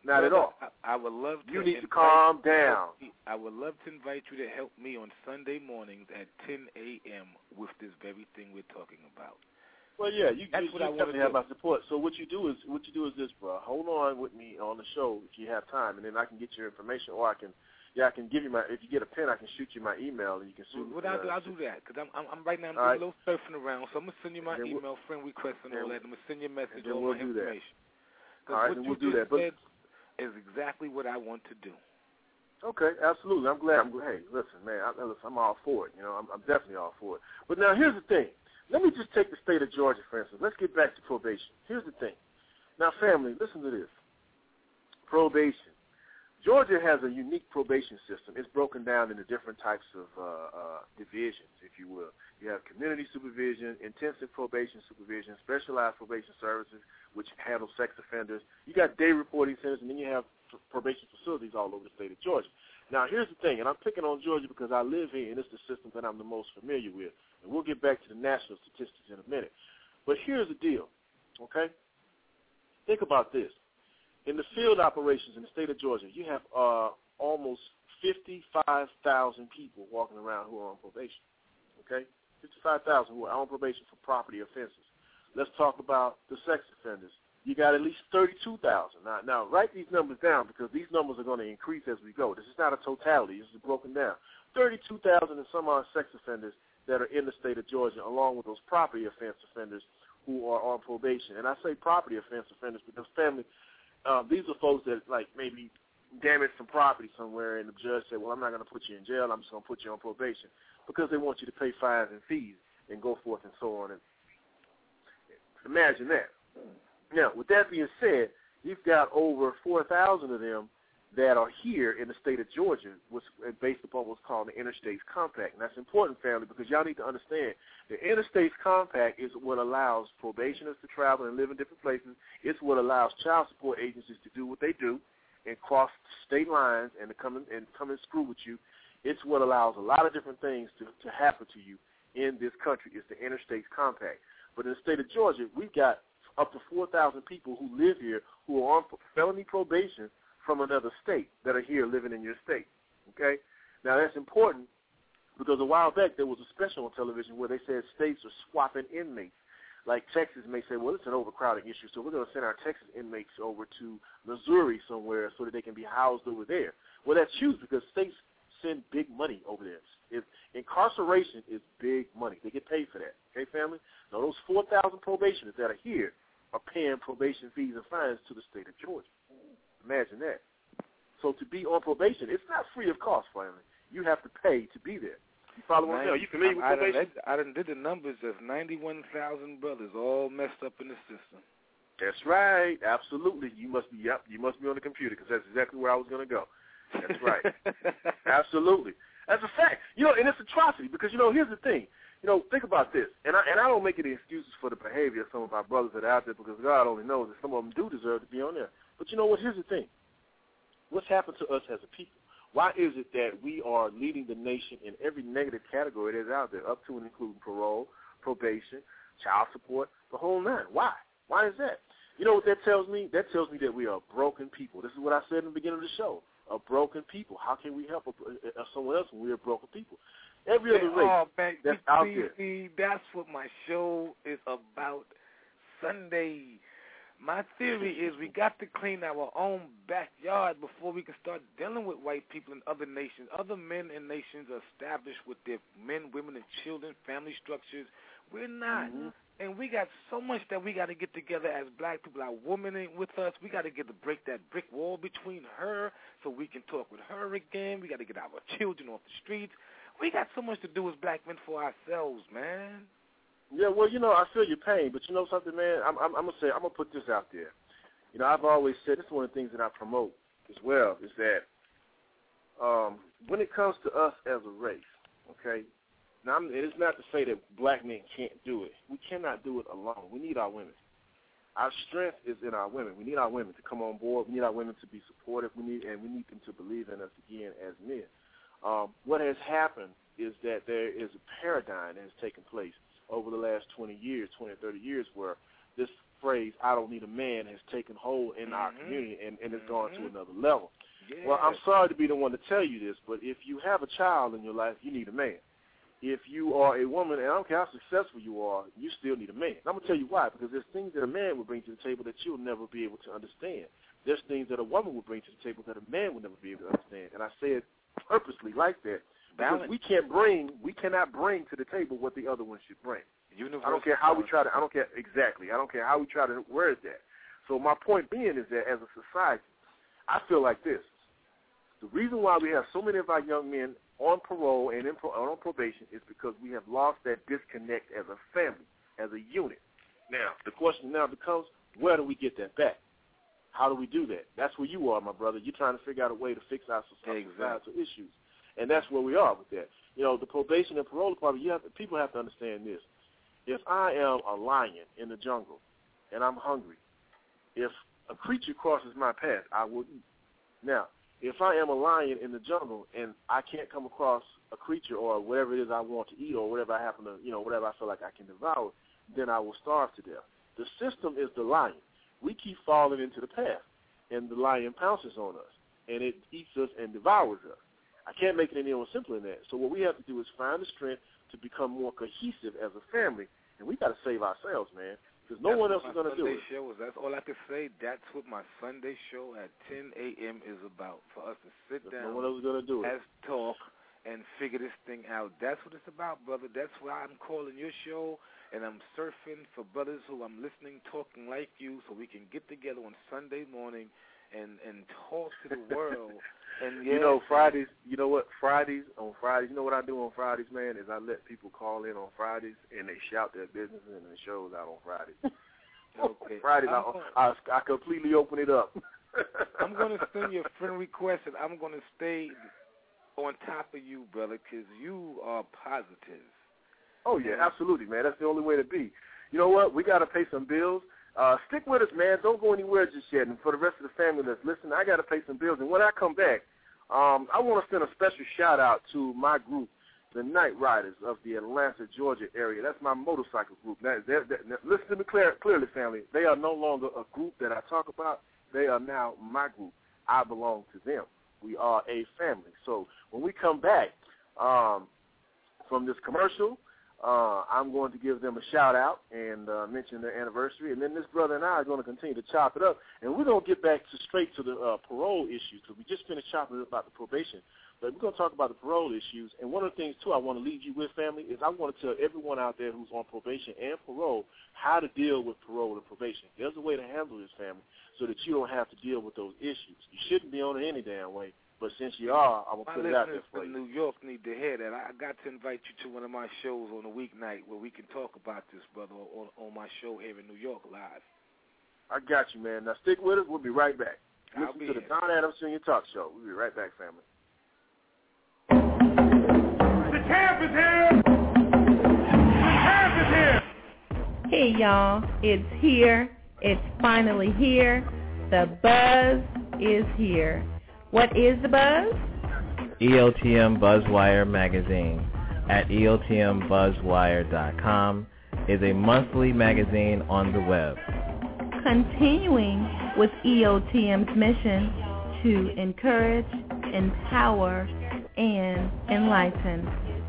Not at all. I, I would love to. You need to calm down. I would love to invite you to help me on Sunday mornings at ten a.m. with this very thing we're talking about. Well, yeah, you, That's you, what you I definitely have my support. So what you do is what you do is this, bro. Hold on with me on the show if you have time, and then I can get your information, or I can, yeah, I can give you my. If you get a pen, I can shoot you my email, and you can shoot. What me, I'll uh, do, I'll do that because I'm, I'm, I'm right now I'm doing right. a little surfing around, so I'm gonna send you my email, we'll, friend request, and all that. I'm gonna send you a message, all my information. All right, and we'll do that. But is exactly what I want to do. Okay, absolutely. I'm glad. I'm glad. Hey, listen, man. I, listen, I'm all for it. You know, I'm, I'm definitely all for it. But now here's the thing. Let me just take the state of Georgia, for instance. Let's get back to probation. Here's the thing. Now, family, listen to this. Probation. Georgia has a unique probation system. It's broken down into different types of uh, uh, divisions, if you will. You have community supervision, intensive probation supervision, specialized probation services, which handle sex offenders. You got day reporting centers, and then you have probation facilities all over the state of Georgia. Now, here's the thing, and I'm picking on Georgia because I live here, and it's the system that I'm the most familiar with. And we'll get back to the national statistics in a minute. But here's the deal, okay? Think about this. In the field operations in the state of Georgia, you have uh, almost fifty-five thousand people walking around who are on probation, okay? fifty-five thousand who are on probation for property offenses. Let's talk about the sex offenders. You got at least thirty-two thousand. Now, now, write these numbers down because these numbers are going to increase as we go. This is not a totality. This is broken down. thirty-two thousand and some odd sex offenders that are in the state of Georgia, along with those property offense offenders who are on probation. And I say property offense offenders because, family, Uh, these are folks that, like, maybe damaged some property somewhere, and the judge said, well, I'm not going to put you in jail. I'm just going to put you on probation because they want you to pay fines and fees and go forth and so on. And imagine that. Now, with that being said, you've got over four thousand of them that are here in the state of Georgia, which is based upon what's called the Interstates Compact. And that's important, family, because y'all need to understand the Interstates Compact is what allows probationers to travel and live in different places. It's what allows child support agencies to do what they do and cross state lines and to come in, and come and screw with you. It's what allows a lot of different things to, to happen to you in this country. It's the Interstates Compact. But in the state of Georgia, we've got up to four thousand people who live here who are on felony probation from another state that are here living in your state, okay? Now, that's important because a while back there was a special on television where they said states are swapping inmates. Like Texas may say, well, it's an overcrowding issue, so we're going to send our Texas inmates over to Missouri somewhere so that they can be housed over there. Well, that's huge because states send big money over there. If incarceration is big money. They get paid for that, okay, family? Now, those four thousand probationers that are here are paying probation fees and fines to the state of Georgia. Imagine that. So to be on probation, it's not free of cost, finally. You have to pay to be there. You follow what I'm saying? Are you familiar with probation? I done did the numbers of ninety-one thousand brothers all messed up in the system. That's right. Absolutely. You must be yep, you must be on the computer because that's exactly where I was going to go. That's right. Absolutely. That's a fact. You know, and it's atrocity because, you know, here's the thing. You know, think about this, and I and I don't make any excuses for the behavior of some of my brothers that are out there because God only knows that some of them do deserve to be on there. But you know what? Here's the thing. What's happened to us as a people? Why is it that we are leading the nation in every negative category that's out there, up to and including parole, probation, child support, the whole nine? Why? Why is that? You know what that tells me? That tells me that we are broken people. This is what I said in the beginning of the show, a broken people. How can we help a, a, someone else when we are broken people? Every other race oh, man, that's out there. See, that's what my show is about Sunday. My theory is we got to clean our own backyard before we can start dealing with white people in other nations. Other men and nations are established with their men, women, and children, family structures. We're not. Mm-hmm. And we got so much that we got to get together as black people. Our woman ain't with us. We got to get to break that brick wall between her so we can talk with her again. We got to get our children off the streets. We got so much to do as black men for ourselves, man. Yeah, well, you know, I feel your pain, but you know something, man? I'm, I'm, I'm going to say, I'm going to put this out there. You know, I've always said, this is one of the things that I promote as well, is that um, when it comes to us as a race, okay, now I'm, it's not to say that black men can't do it. We cannot do it alone. We need our women. Our strength is in our women. We need our women to come on board. We need our women to be supportive. We need, and we need them to believe in us again as men. Um, what has happened is that there is a paradigm that has taken place over the last twenty years, twenty, thirty years, where this phrase, I don't need a man, has taken hold in mm-hmm. our community and, and it's mm-hmm. gone to another level. Yeah. Well, I'm sorry to be the one to tell you this, but if you have a child in your life, you need a man. If you are a woman, and I don't care how successful you are, you still need a man. And I'm going to tell you why, because there's things that a man will bring to the table that you'll never be able to understand. There's things that a woman will bring to the table that a man will never be able to understand. And I say it purposely like that. Because we can't bring, we cannot bring to the table what the other one should bring. Universal I don't care how balance. we try to. I don't care exactly. I don't care how we try to. Where is that? So my point being is that as a society, I feel like this. The reason why we have so many of our young men on parole and in pro- on probation is because we have lost that disconnect as a family, as a unit. Now, the question now becomes, where do we get that back? How do we do that? That's where you are, my brother. You're trying to figure out a way to fix our societal exactly. issues. And that's where we are with that. You know, the probation and parole department, you have to, people have to understand this. If I am a lion in the jungle and I'm hungry, if a creature crosses my path, I will eat. Now, if I am a lion in the jungle and I can't come across a creature or whatever it is I want to eat or whatever I happen to, you know, whatever I feel like I can devour, then I will starve to death. The system is the lion. We keep falling into the path, and the lion pounces on us, and it eats us and devours us. I can't make it any more simpler than that. So what we have to do is find the strength to become more cohesive as a family, and we got to save ourselves, man, because no that's one else is going to do it. Show was, that's all I could say. That's what my Sunday show at ten a.m. is about, for us to sit that's down, no one else is gonna do it. As talk, and figure this thing out. That's what it's about, brother. That's why I'm calling your show, and I'm surfing for brothers who I'm listening, talking like you, so we can get together on Sunday morning and, and talk to the world. And yeah, you know, Fridays, you know what, Fridays, on Fridays, you know what I do on Fridays, man, is I let people call in on Fridays, and they shout their business and their shows out on Fridays. Okay. Fridays, I, I, I completely open it up. I'm going to send you a friend request, and I'm going to stay on top of you, brother, because you are positive. Oh, yeah, absolutely, man. That's the only way to be. You know what? We got to pay some bills. Uh, stick with us, man. Don't go anywhere just yet. And for the rest of the family that's listening, I got to pay some bills. And when I come back, um, I want to send a special shout-out to my group, the Night Riders of the Atlanta, Georgia area. That's my motorcycle group. Now, they're, they're, now listen to me clear, clearly, family. They are no longer a group that I talk about. They are now my group. I belong to them. We are a family. So when we come back um, from this commercial, Uh, I'm going to give them a shout-out and uh, mention their anniversary. And then this brother and I are going to continue to chop it up. And we're going to get back to straight to the uh, parole issues, because we just finished chopping it about the probation. But we're going to talk about the parole issues. And one of the things, too, I want to leave you with, family, is I want to tell everyone out there who's on probation and parole how to deal with parole and probation. There's a way to handle this, family, so that you don't have to deal with those issues. You shouldn't be on it any damn way. But since you are, I'm going to put it out there for you. My listeners in New York need to hear that. I got to invite you to one of my shows on a weeknight where we can talk about this, brother, on, on my show here in New York live. I got you, man. Now stick with us. We'll be right back. Listen to the Don Adams Junior Talk Show. We'll be right back, family. The camp is here. The camp is here. Hey, y'all. It's here. It's finally here. The buzz is here. What is the buzz? E O T M Buzzwire magazine at e o t m buzzwire dot com is a monthly magazine on the web. Continuing with E O T M's mission to encourage, empower, and enlighten.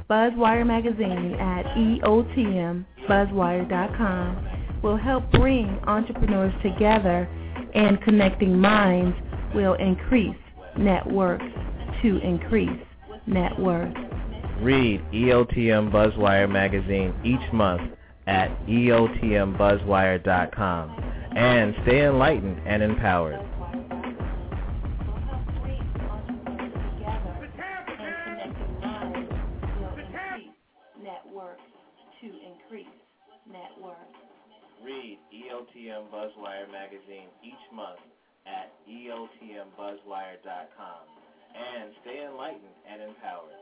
Buzzwire magazine at e o t m buzzwire dot com will help bring entrepreneurs together, and connecting minds will increase networks to increase net worth. Read E O T M Buzzwire magazine each month at e o t m buzzwire dot com and stay enlightened and empowered. Read E O T M Buzzwire magazine each month at e o t m buzzwire dot com and stay enlightened and empowered.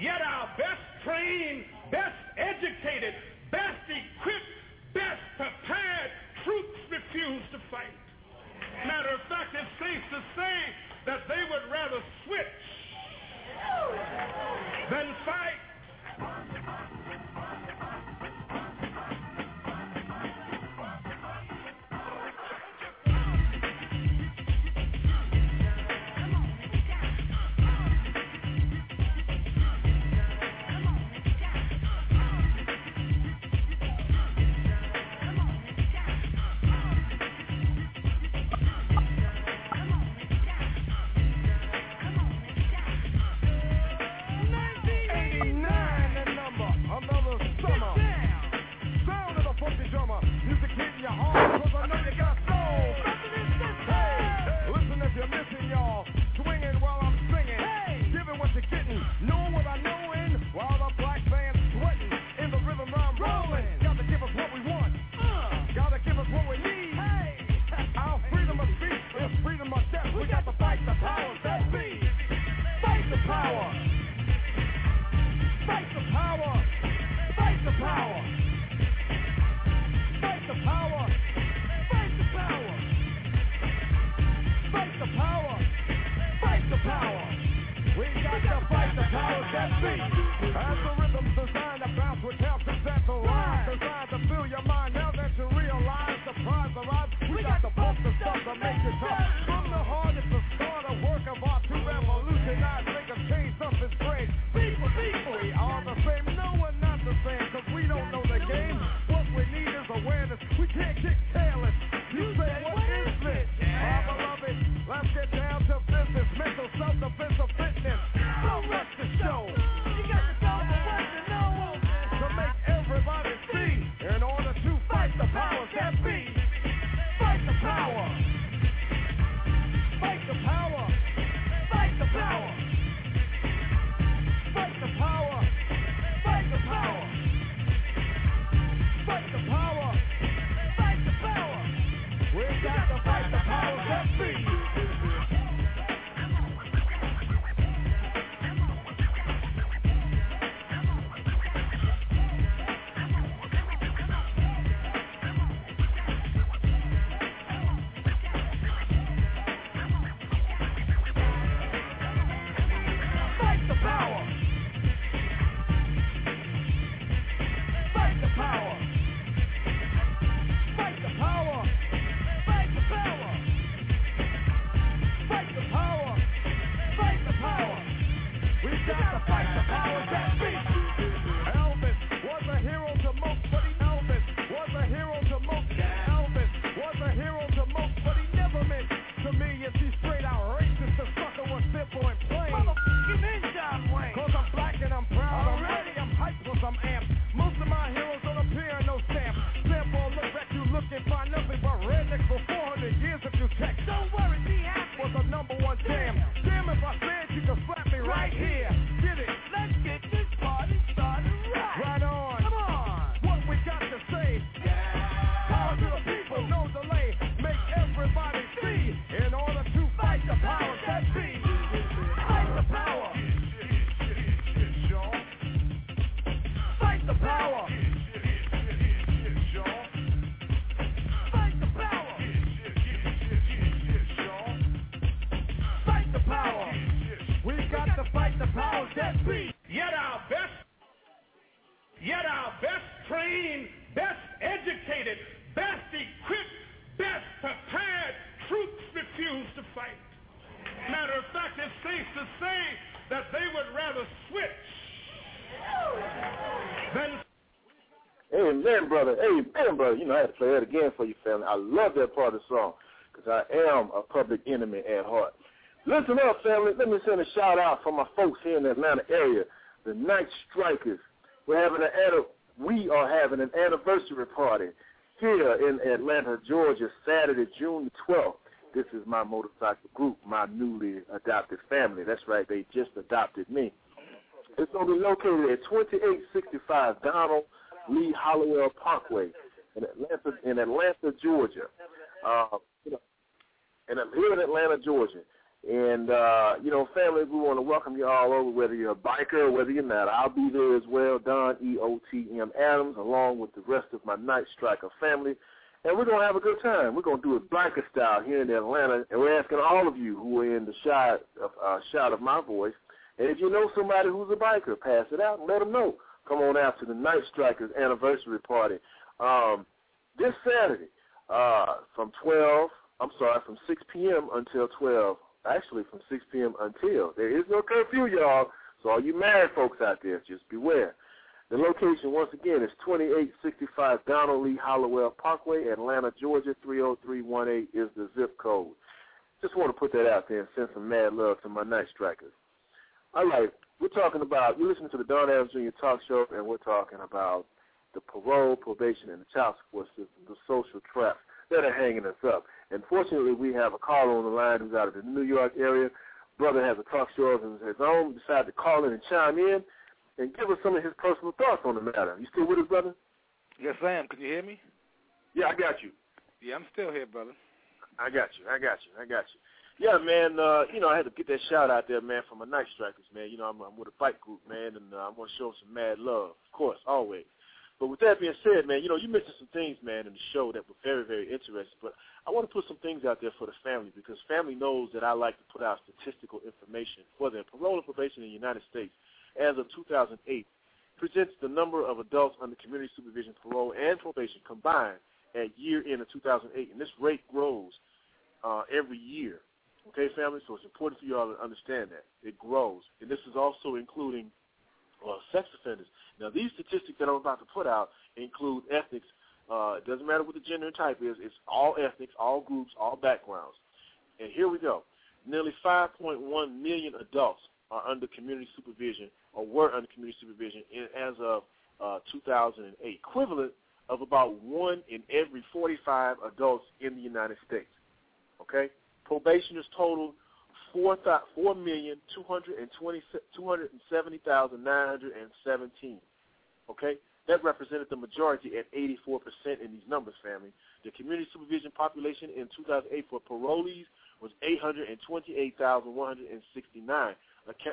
Yet our best trained, best educated, best equipped, best prepared troops refuse to fight. Matter of fact, it's safe to say that they would rather switch than fight. Thank you. that beat. Algorithms designed to bounce with calcium at the line, designed to fill your mind now that you realize the prize arrives. We, we got, got the bump the stuff to make it tough. From the heart is the start, a work of art to revolutionize, make a change, something's great. People, people, we are the same. No, we're not the same, cause we don't know the game. What we need is awareness, we can't kick tailors. You say, what is this? I love it, let's get down to business. Mental self-defense of fitness. So let's the show. You got to tell the world to know. To make everybody see. In order to fight the powers that be. Fight the power. Fight the power. Fight the power. Fight the power. Fight the power. Fight the power. Fight the power. We got to fight the powers that be. You know, I had to play that again for you, family. I love that part of the song because I am a public enemy at heart. Listen up, family. Let me send a shout-out for my folks here in the Atlanta area, the Night Strikers. We're having an, we are having an anniversary party here in Atlanta, Georgia, Saturday, June the twelfth. This is my motorcycle group, my newly adopted family. That's right. They just adopted me. It's going to be located at twenty-eight sixty-five Donald Lee Hollowell Parkway. In Atlanta, in Atlanta, Georgia, uh, you know, and I'm here in Atlanta, Georgia, and uh, you know, family, we want to welcome you all over, whether you're a biker or whether you're not. I'll be there as well, Don E O T M Adams, along with the rest of my Night Striker family, and we're gonna have a good time. We're gonna do it biker style here in Atlanta, and we're asking all of you who are in the shot of, uh, shot of my voice, and if you know somebody who's a biker, pass it out and let them know. Come on out to the Night Strikers anniversary party. Um, this Saturday, uh, from twelve, I'm sorry, from six p.m. until twelve, actually from six p.m. until, there is no curfew, y'all, so all you married folks out there, just beware. The location, once again, is twenty-eight sixty-five Donald Lee Hollowell Parkway, Atlanta, Georgia, three oh three one eight is the zip code. Just want to put that out there and send some mad love to my Night Strikers. All right, we're talking about, we're listening to the Don Adams Junior Talk Show, and we're talking about the parole, probation, and the child support system, the social traps that are hanging us up. And fortunately, we have a caller on the line who's out of the New York area. Brother has a talk show of his own, decided to call in and chime in and give us some of his personal thoughts on the matter. You still with us, brother? Yes, I am. Can you hear me? Yeah, I got you. Yeah, I'm still here, brother. I got you. I got you. I got you. Yeah, man, uh, you know, I had to get that shout out there, man, for my Night Strikers, man. You know, I'm, I'm with a fight group, man, and uh, I want to show them some mad love, of course, always. But with that being said, man, you know, you mentioned some things, man, in the show that were very, very interesting. But I want to put some things out there for the family because family knows that I like to put out statistical information for them. Parole and probation in the United States as of two thousand eight, presents the number of adults under community supervision, parole, and probation combined at year-end of two thousand eight. And this rate grows uh, every year. Okay, family? So it's important for you all to understand that. It grows. And this is also including uh, sex offenders. Now, these statistics that I'm about to put out include ethnics. Uh, it doesn't matter what the gender and type is. It's all ethnics, all groups, all backgrounds. And here we go. Nearly five point one million adults are under community supervision or were under community supervision in, as of uh, two thousand eight, equivalent of about one in every forty-five adults in the United States. Okay? Probationers total four million two hundred seventy thousand nine hundred seventeen. Okay? That represented the majority at eighty-four percent in these numbers, family. The community supervision population in two thousand eight for parolees was eight hundred twenty-eight thousand one hundred sixty-nine,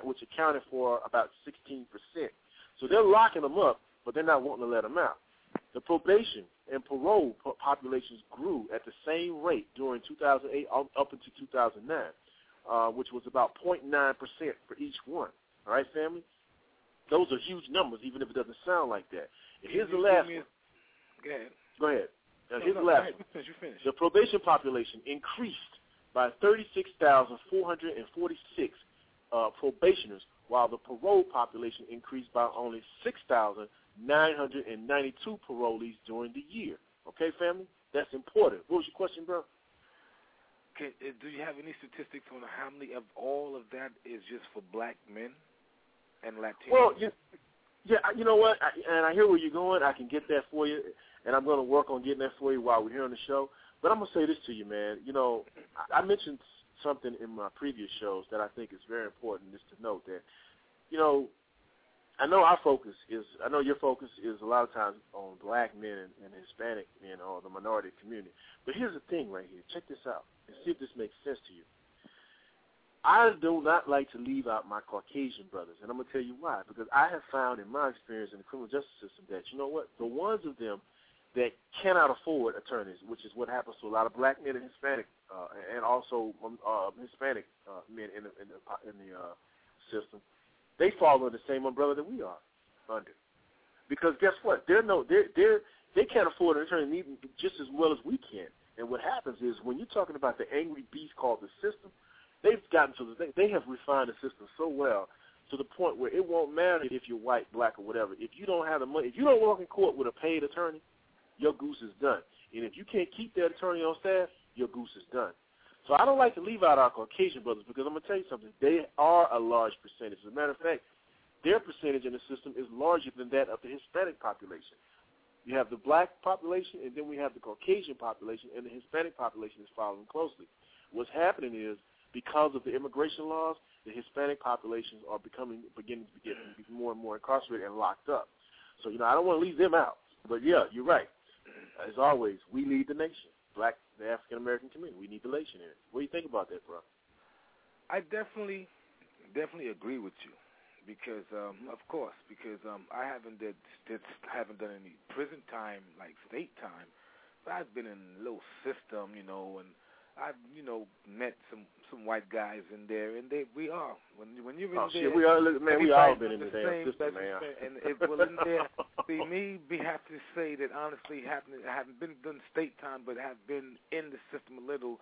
which accounted for about sixteen percent. So they're locking them up, but they're not wanting to let them out. The probation and parole populations grew at the same rate during two thousand eight up into two thousand nine, uh, which was about zero point nine percent for each one. All right, family? Those are huge numbers, even if it doesn't sound like that. And here's the last one. Go ahead. Go ahead. Now, here's the last one. The probation population increased by thirty-six thousand four hundred forty-six uh, probationers, while the parole population increased by only six thousand nine hundred ninety-two parolees during the year. Okay, family? That's important. What was your question, bro? Okay, do you have any statistics on how many of all of that is just for black men? And Latino. Well, you, yeah, you know what, I, and I hear where you're going. I can get that for you, and I'm going to work on getting that for you while we're here on the show. But I'm going to say this to you, man. You know, I, I mentioned something in my previous shows that I think is very important, is to note that, you know, I know our focus is, I know your focus is a lot of times on black men and, and Hispanic men or the minority community. But here's the thing right here. Check this out and see if this makes sense to you. I do not like to leave out my Caucasian brothers, and I'm going to tell you why, because I have found in my experience in the criminal justice system that, you know what, the ones of them that cannot afford attorneys, which is what happens to a lot of black men and Hispanic, uh, and also uh, Hispanic uh, men in the, in the, in the uh, system, they fall under the same umbrella that we are under. Because guess what? They're no, they're, they're, they can't afford an attorney just as well as we can. And what happens is when you're talking about the angry beast called the system, they've gotten to the they have refined the system so well to the point where it won't matter if you're white, black, or whatever. If you don't have the money, if you don't walk in court with a paid attorney, your goose is done. And if you can't keep that attorney on staff, your goose is done. So I don't like to leave out our Caucasian brothers because I'm going to tell you something. They are a large percentage. As a matter of fact, their percentage in the system is larger than that of the Hispanic population. You have the black population, and then we have the Caucasian population, and the Hispanic population is following closely. What's happening is, because of the immigration laws, the Hispanic populations are becoming beginning to get more and more incarcerated and locked up. So, you know, I don't want to leave them out. But, yeah, you're right. As always, we lead the nation, black, the African-American community. We need the nation in it. What do you think about that, bro? I definitely, definitely agree with you because, um, of course, because um, I haven't did, did, haven't done any prison time, like state time, but I've been in a little system, you know, and I've, you know, met some, some white guys in there, and they we are. When when you're in oh, there, shit, we all, man, we all been in the damn system, man. And if we're in there, see, me be happy to say that honestly, happened, I haven't been done state time, but have been in the system a little.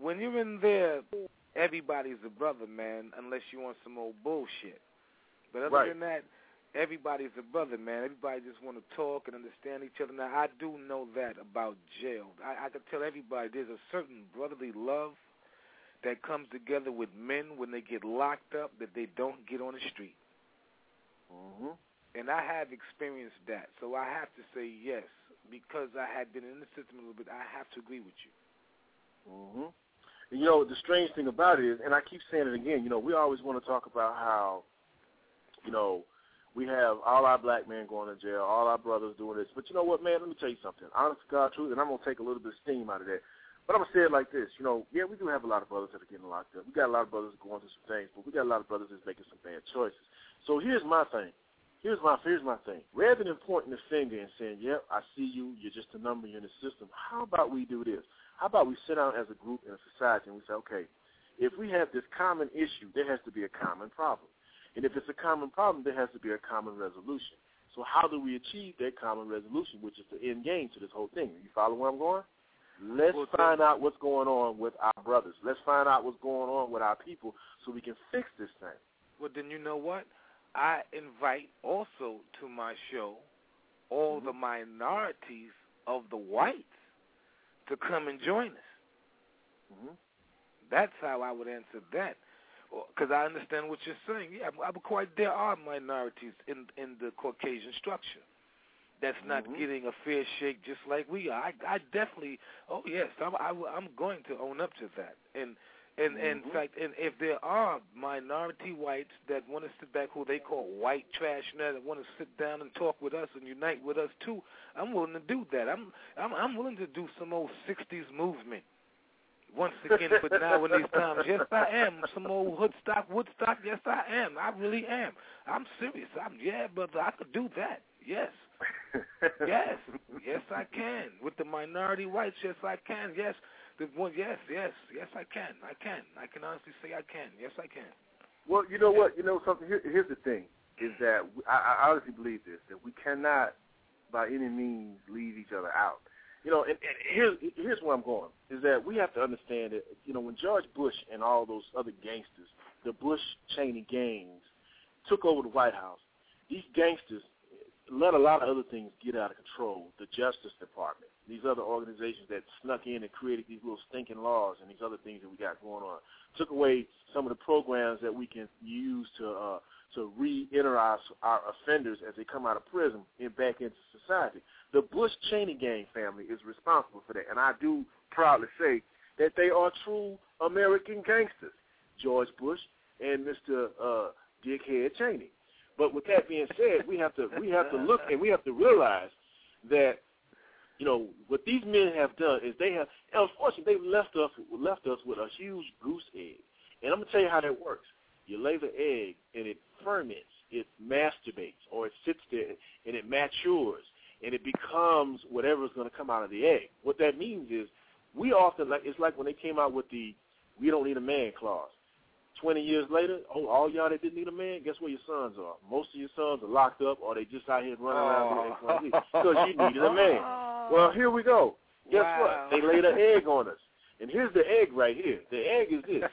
When you're in there, everybody's a brother, man, unless you want some old bullshit. But other right. than that, everybody's a brother, man. Everybody just want to talk and understand each other. Now, I do know that about jail. I, I can tell everybody there's a certain brotherly love that comes together with men when they get locked up that they don't get on the street. Mm-hmm. And I have experienced that. So I have to say yes, because I had been in the system a little bit, I have to agree with you. Mm-hmm. You know, the strange thing about it is, and I keep saying it again, you know, we always want to talk about how, you know, we have all our black men going to jail, all our brothers doing this. But you know what, man? Let me tell you something. Honest to God, truth, and I'm going to take a little bit of steam out of that. But I'm going to say it like this. You know, yeah, we do have a lot of brothers that are getting locked up. We got a lot of brothers going through some things, but we got a lot of brothers that's making some bad choices. So here's my thing. Here's my here's my thing. Rather than pointing the finger and saying, yep, I see you, you're just a number, you're in the system, how about we do this? How about we sit down as a group in a society and we say, okay, if we have this common issue, there has to be a common problem. And if it's a common problem, there has to be a common resolution. So how do we achieve that common resolution, which is the end game to this whole thing? You follow where I'm going? Let's find out what's going on with our brothers. Let's find out what's going on with our people so we can fix this thing. Well, then you know what? I invite also to my show all mm-hmm. the minorities of the whites to come and join us. Mm-hmm. That's how I would answer that. Because I understand what you're saying. Yeah, I'm, I'm quite. There are minorities in in the Caucasian structure that's not mm-hmm. getting a fair shake, just like we are. I, I definitely. Oh yes, I'm. I, I'm going to own up to that. And and, mm-hmm. and in fact, and if there are minority whites that want to sit back, who they call white trash now, that want to sit down and talk with us and unite with us too, I'm willing to do that. I'm I'm, I'm willing to do some old sixties movement. Once again, but now in these times, yes, I am. Some old Hoodstock, Woodstock, yes, I am. I really am. I'm serious. I'm yeah, brother, I could do that. Yes. Yes. Yes, I can. With the minority whites, yes, I can. Yes. The one, yes, yes. Yes, I can. I can. I can honestly say I can. Yes, I can. Well, you know yes. what? You know something? Here, here's the thing, is that I, I honestly believe this, that we cannot by any means leave each other out. You know, and, and here's, here's where I'm going, is that we have to understand that, you know, when George Bush and all those other gangsters, the Bush-Cheney gangs, took over the White House, these gangsters let a lot of other things get out of control, the Justice Department, these other organizations that snuck in and created these little stinking laws and these other things that we got going on, took away some of the programs that we can use to uh, to re-enter our, our offenders as they come out of prison and back into society. The Bush-Cheney gang family is responsible for that, and I do proudly say that they are true American gangsters, George Bush and Mister Uh, Dickhead Cheney. But with that being said, we have to we have to look and we have to realize that, you know, what these men have done is they have, unfortunately, they've left us left us with a huge goose egg. And I'm gonna tell you how that works. You lay the egg and it ferments, it masturbates, or it sits there and it matures, and it becomes whatever is going to come out of the egg. What that means is we often, like it's like when they came out with the we don't need a man clause. twenty years later, oh, all y'all that didn't need a man, guess where your sons are? Most of your sons are locked up or they just out here running around oh. doing because you needed a man. Well, here we go. Guess wow. what? They laid an egg on us. And here's the egg right here. The egg is this.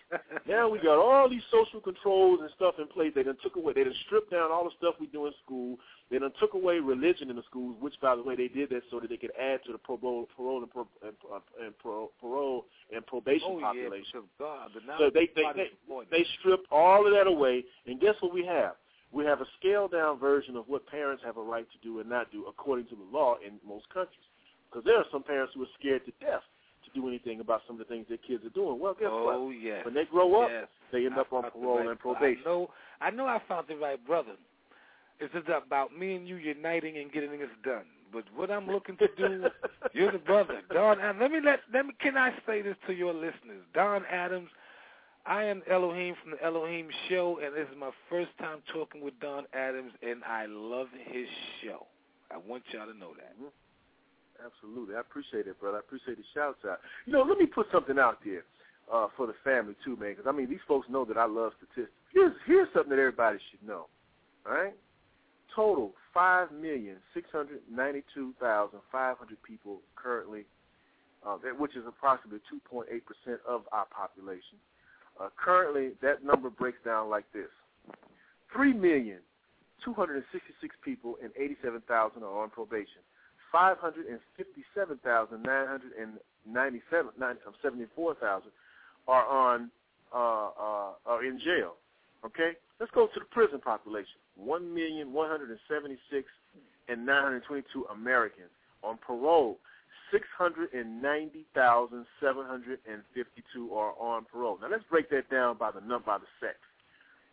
Now we got all these social controls and stuff in place. They done took away. They done stripped down all the stuff we do in school. They done took away religion in the schools, which, by the way, they did that so that they could add to the parole, parole, and, pro, and, and, pro, parole and probation oh, population. Yeah, God, so they they, they, they stripped all of that away. And guess what we have? We have a scaled-down version of what parents have a right to do and not do according to the law in most countries. Because there are some parents who are scared to death to do anything about some of the things their kids are doing. Well, guess oh, what? Yes. When they grow up, yes. they end I up on parole right, and probation. I know, I know I found the right brother. It's just about me and you uniting and getting this done. But what I'm looking to do, you're the brother. Don, let me let, let me, can I say this to your listeners? Don Adams, I am Elohim from the Elohim Show, and this is my first time talking with Don Adams, and I love his show. I want y'all to know that. Mm-hmm. Absolutely. I appreciate it, brother. I appreciate the shout out. You know, let me put something out there uh, for the family, too, man, because, I mean, these folks know that I love statistics. Here's, here's something that everybody should know, all right? Total, five million six hundred ninety-two thousand five hundred people currently, uh, which is approximately two point eight percent of our population. Uh, currently, that number breaks down like this. three million two hundred sixty-six people and eighty-seven thousand are on probation. Five hundred and fifty-seven thousand nine hundred and ninety-seven, nine of seventy-four thousand are on uh, uh, are in jail. Okay, let's go to the prison population. One million one hundred and seventy-six and nine hundred twenty-two Americans on parole. Six hundred and ninety thousand seven hundred and fifty-two are on parole. Now let's break that down by the number by the sex.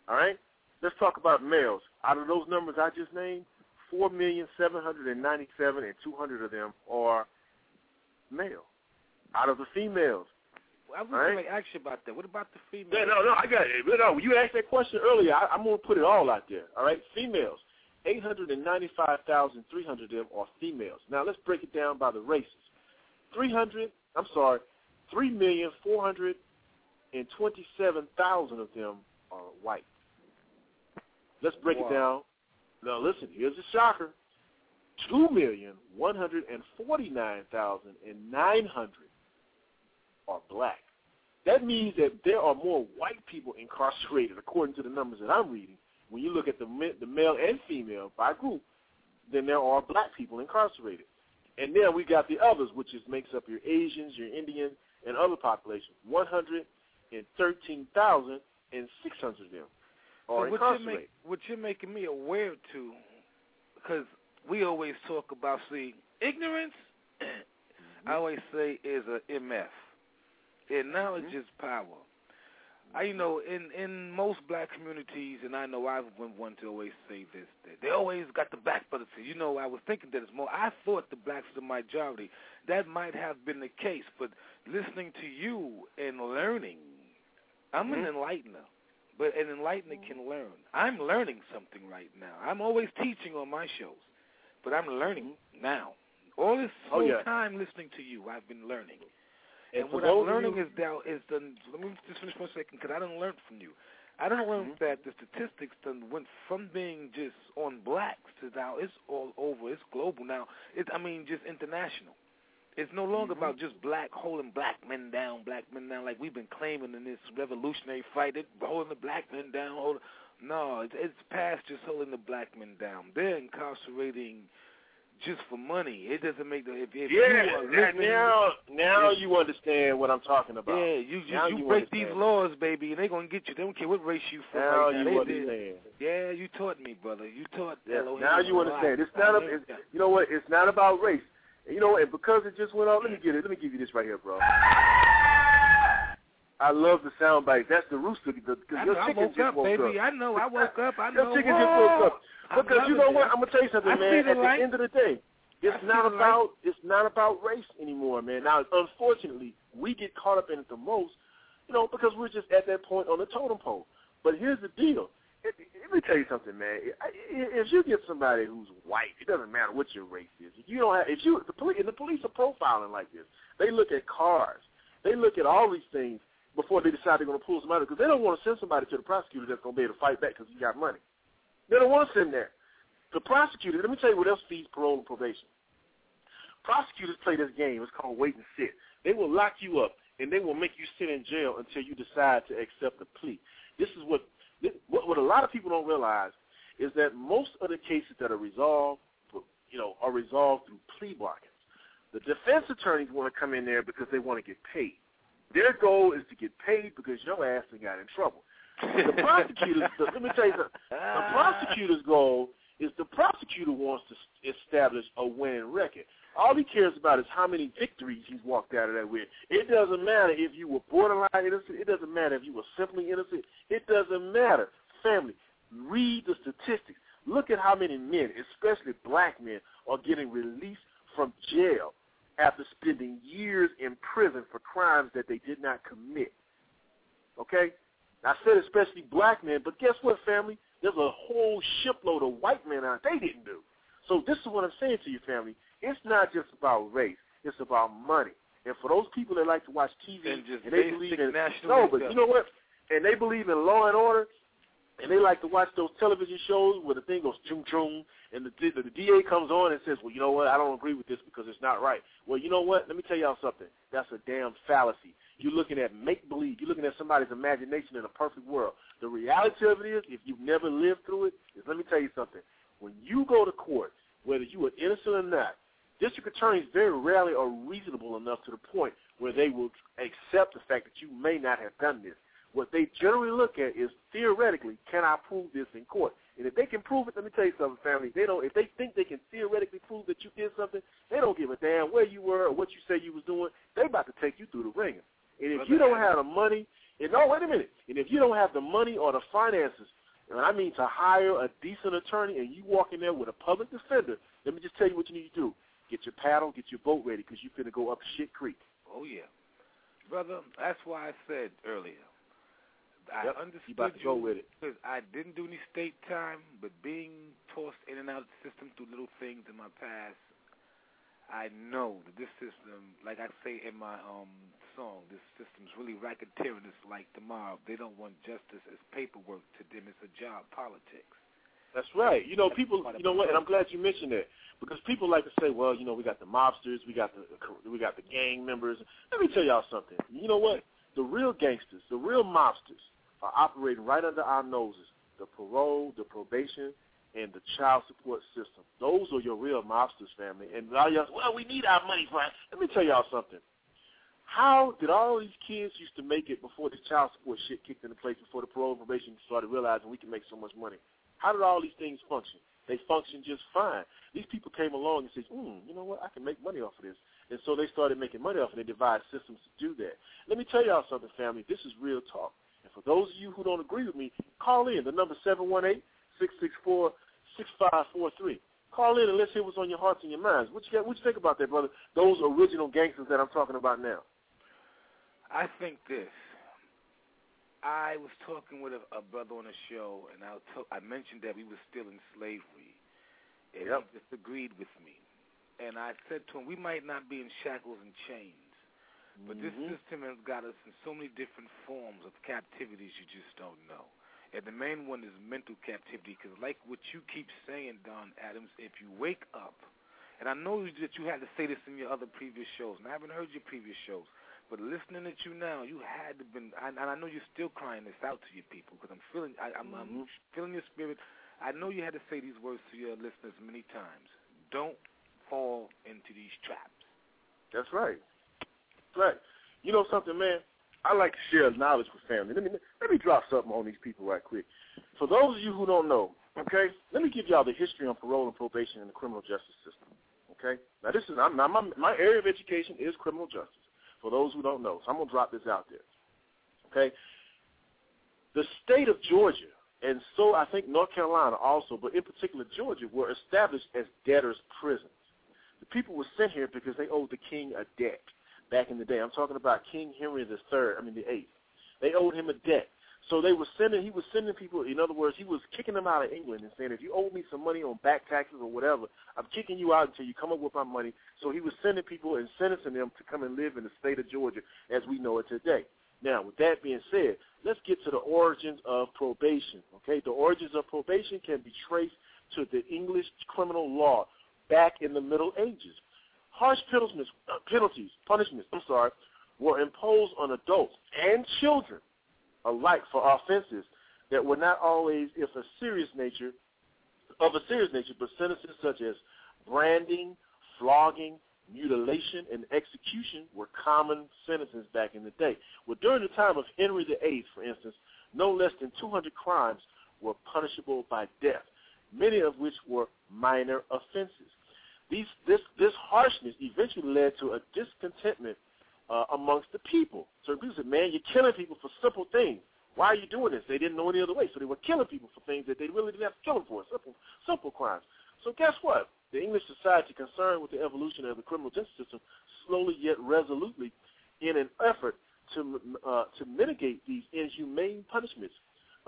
All right, let's talk about males. Out of those numbers I just named, four million seven hundred ninety-seven thousand and two hundred of them are male. Out of the females. I was going to ask you about that. What about the females? Yeah, no, no, I got it. No, you asked that question earlier. I, I'm going to put it all out there. All right, females. eight hundred ninety-five thousand three hundred of them are females. Now, let's break it down by the races. three hundred, I'm sorry, three million four hundred twenty-seven thousand of them are white. Let's break wow. it down. Now, listen, here's a shocker. two million one hundred forty-nine thousand nine hundred are black. That means that there are more white people incarcerated, according to the numbers that I'm reading, when you look at the the male and female by group, than there are black people incarcerated. And then we got the others, which is makes up your Asians, your Indians, and other populations. one hundred thirteen thousand six hundred of them are so incarcerated. You're make, what you're making me aware to, because we always talk about, see, ignorance, mm-hmm. I always say is a M F. And knowledge mm-hmm. is power. Mm-hmm. I, you know, in, in most black communities, and I know I've been one to always say this, that they always got the black brothers. You know, I was thinking that it's more. I thought the blacks were the majority. That might have been the case, but listening to you and learning, I'm mm-hmm. an enlightener, but an enlightener mm-hmm. can learn. I'm learning something right now. I'm always teaching on my shows, but I'm learning mm-hmm. now. All this whole oh, yeah. time listening to you, I've been learning. And, and what I'm learning you, is that is the, let me just finish one second because I done learned from you. I done learned mm-hmm. that the statistics done went from being just on blacks to now it's all over. It's global now. It's I mean just international. It's no longer mm-hmm. about just black holding black men down, black men down like we've been claiming in this revolutionary fight. It's holding the black men down. Holding, no, it's, it's past just holding the black men down. They're incarcerating. Just for money, it doesn't make the. If, if yeah, you living, now now you understand what I'm talking about. Yeah, you you, you, you break these laws, baby, and they're gonna get you. They don't care what race you from. Now, right now. You they, understand. Yeah, you taught me, brother. You taught. Yeah, Elohim now you understand. It's not. A, it's, you know what? It's not about race. And you know what? And because it just went off, let me get it. Let me give you this right here, bro. I love the sound bites. That's the rooster. Because your know, chicken I woke just up, woke baby. up, baby. I know. I woke up. I know. Your chicken whoa. just woke up. Because you know what, I'm gonna tell you something, man. At the end of the day, it's not about it's not about race anymore, man. Now, unfortunately, we get caught up in it the most, you know, because we're just at that point on the totem pole. But here's the deal. It, it, let me tell you something, man. If you get somebody who's white, it doesn't matter what your race is. If you don't have, if you the police, and the police are profiling like this. They look at cars. They look at all these things before they decide they're gonna pull somebody because they don't want to send somebody to the prosecutor that's gonna be able to fight back because he got money. They don't want us in there. The prosecutor, let me tell you what else feeds parole and probation. Prosecutors play this game. It's called wait and sit. They will lock you up, and they will make you sit in jail until you decide to accept a plea. This is what what, what a lot of people don't realize is that most of the cases that are resolved, you know, are resolved through plea bargains. The defense attorneys want to come in there because they want to get paid. Their goal is to get paid because your ass ain't got in trouble. The prosecutor's the, let me tell you something. The prosecutor's goal is the prosecutor wants to establish a winning record. All he cares about is how many victories he's walked out of that with. It doesn't matter if you were borderline innocent. It doesn't matter if you were simply innocent. It doesn't matter. Family, read the statistics. Look at how many men, especially black men, are getting released from jail after spending years in prison for crimes that they did not commit. Okay? I said especially black men, but guess what, family? There's a whole shipload of white men out there they didn't do. So this is what I'm saying to you, family. It's not just about race. It's about money. And for those people that like to watch T V and, just and they believe in no, but you know what? And they believe in law and order, and they like to watch those television shows where the thing goes chung chung, and the, the, the D A comes on and says, well, you know what? I don't agree with this because it's not right. Well, you know what? Let me tell y'all something. That's a damn fallacy. You're looking at make-believe. You're looking at somebody's imagination in a perfect world. The reality of it is, if you've never lived through it, is let me tell you something. When you go to court, whether you are innocent or not, district attorneys very rarely are reasonable enough to the point where they will accept the fact that you may not have done this. What they generally look at is, theoretically, can I prove this in court? And if they can prove it, let me tell you something, family. They don't. If they think they can theoretically prove that you did something, they don't give a damn where you were or what you say you was doing. They about to take you through the ringer. And if Brother you don't Adams. have the money, and no, wait a minute. And if you don't have the money or the finances, and I mean to hire a decent attorney, and you walk in there with a public defender, let me just tell you what you need to do. Get your paddle, get your boat ready, because you're going to go up shit creek. Oh, yeah. Brother, that's why I said earlier. I yep, understood you about to go with it. Because I didn't do any state time, but being tossed in and out of the system through little things in my past, I know that this system, like I say in my um song, this system's really racketeering. It's like the mob. They don't want justice as paperwork to them. It's a job politics. That's right. You know, people, you know what, and I'm glad you mentioned that, because people like to say, well, you know, we got the mobsters, we got the we got the gang members. Let me tell y'all something. You know what? The real gangsters, the real mobsters are operating right under our noses, the parole, the probation, and the child support system. Those are your real mobsters, family. And a lot of y'all say, well, we need our money, Brian. Let me tell y'all something. How did all these kids used to make it before the child support shit kicked into place, before the parole and probation started realizing we can make so much money? How did all these things function? They functioned just fine. These people came along and said, mm, you know what, I can make money off of this. And so they started making money off, and they devised systems to do that. Let me tell y'all something, family. This is real talk. And for those of you who don't agree with me, call in. The number seven one eight, six six four, six five four three. Call in and let's hear what's on your hearts and your minds. What you got, what you think about that, brother? Those original gangsters that I'm talking about now. I think this. I was talking with a, a brother on a show, and I, t- I mentioned that we were still in slavery, and yep. he disagreed with me. And I said to him, we might not be in shackles and chains, but mm-hmm. this system has got us in so many different forms of captivities you just don't know. And the main one is mental captivity, because like what you keep saying, Don Adams, if you wake up, and I know that you had to say this in your other previous shows, and I haven't heard your previous shows, but listening to you now, you had to been, and I know you're still crying this out to your people, because I'm feeling, I, I'm, mm-hmm. I'm feeling your spirit. I know you had to say these words to your listeners many times. Don't fall into these traps. That's right. That's right. You know something, man? I like to share knowledge with family. Let me let me drop something on these people right quick. For those of you who don't know, okay, let me give y'all the history on parole and probation in the criminal justice system. Okay, now this is I'm, now my my area of education is criminal justice. For those who don't know, so I'm going to drop this out there, okay? The state of Georgia, and so I think North Carolina also, but in particular Georgia, were established as debtors' prisons. The people were sent here because they owed the king a debt back in the day. I'm talking about King Henry the Third, I mean the Eighth. They owed him a debt. So they were sending, he was sending people, in other words, he was kicking them out of England and saying, if you owe me some money on back taxes or whatever, I'm kicking you out until you come up with my money. So he was sending people and sentencing them to come and live in the state of Georgia as we know it today. Now, with that being said, let's get to the origins of probation, okay? The origins of probation can be traced to the English criminal law back in the Middle Ages. Harsh penalties, penalties punishments, I'm sorry, were imposed on adults and children alike for offenses that were not always, if a serious nature, of a serious nature, but sentences such as branding, flogging, mutilation, and execution were common sentences back in the day. Well, during the time of Henry the Eighth, for instance, no less than two hundred crimes were punishable by death, many of which were minor offenses. These, this, this harshness eventually led to a discontentment Uh, amongst the people. So people said, man, you're killing people for simple things. Why are you doing this? They didn't know any other way, so they were killing people for things that they really didn't have to kill them for, simple, simple crimes. So guess what? The English society, concerned with the evolution of the criminal justice system, slowly yet resolutely, in an effort to uh, to mitigate these inhumane punishments,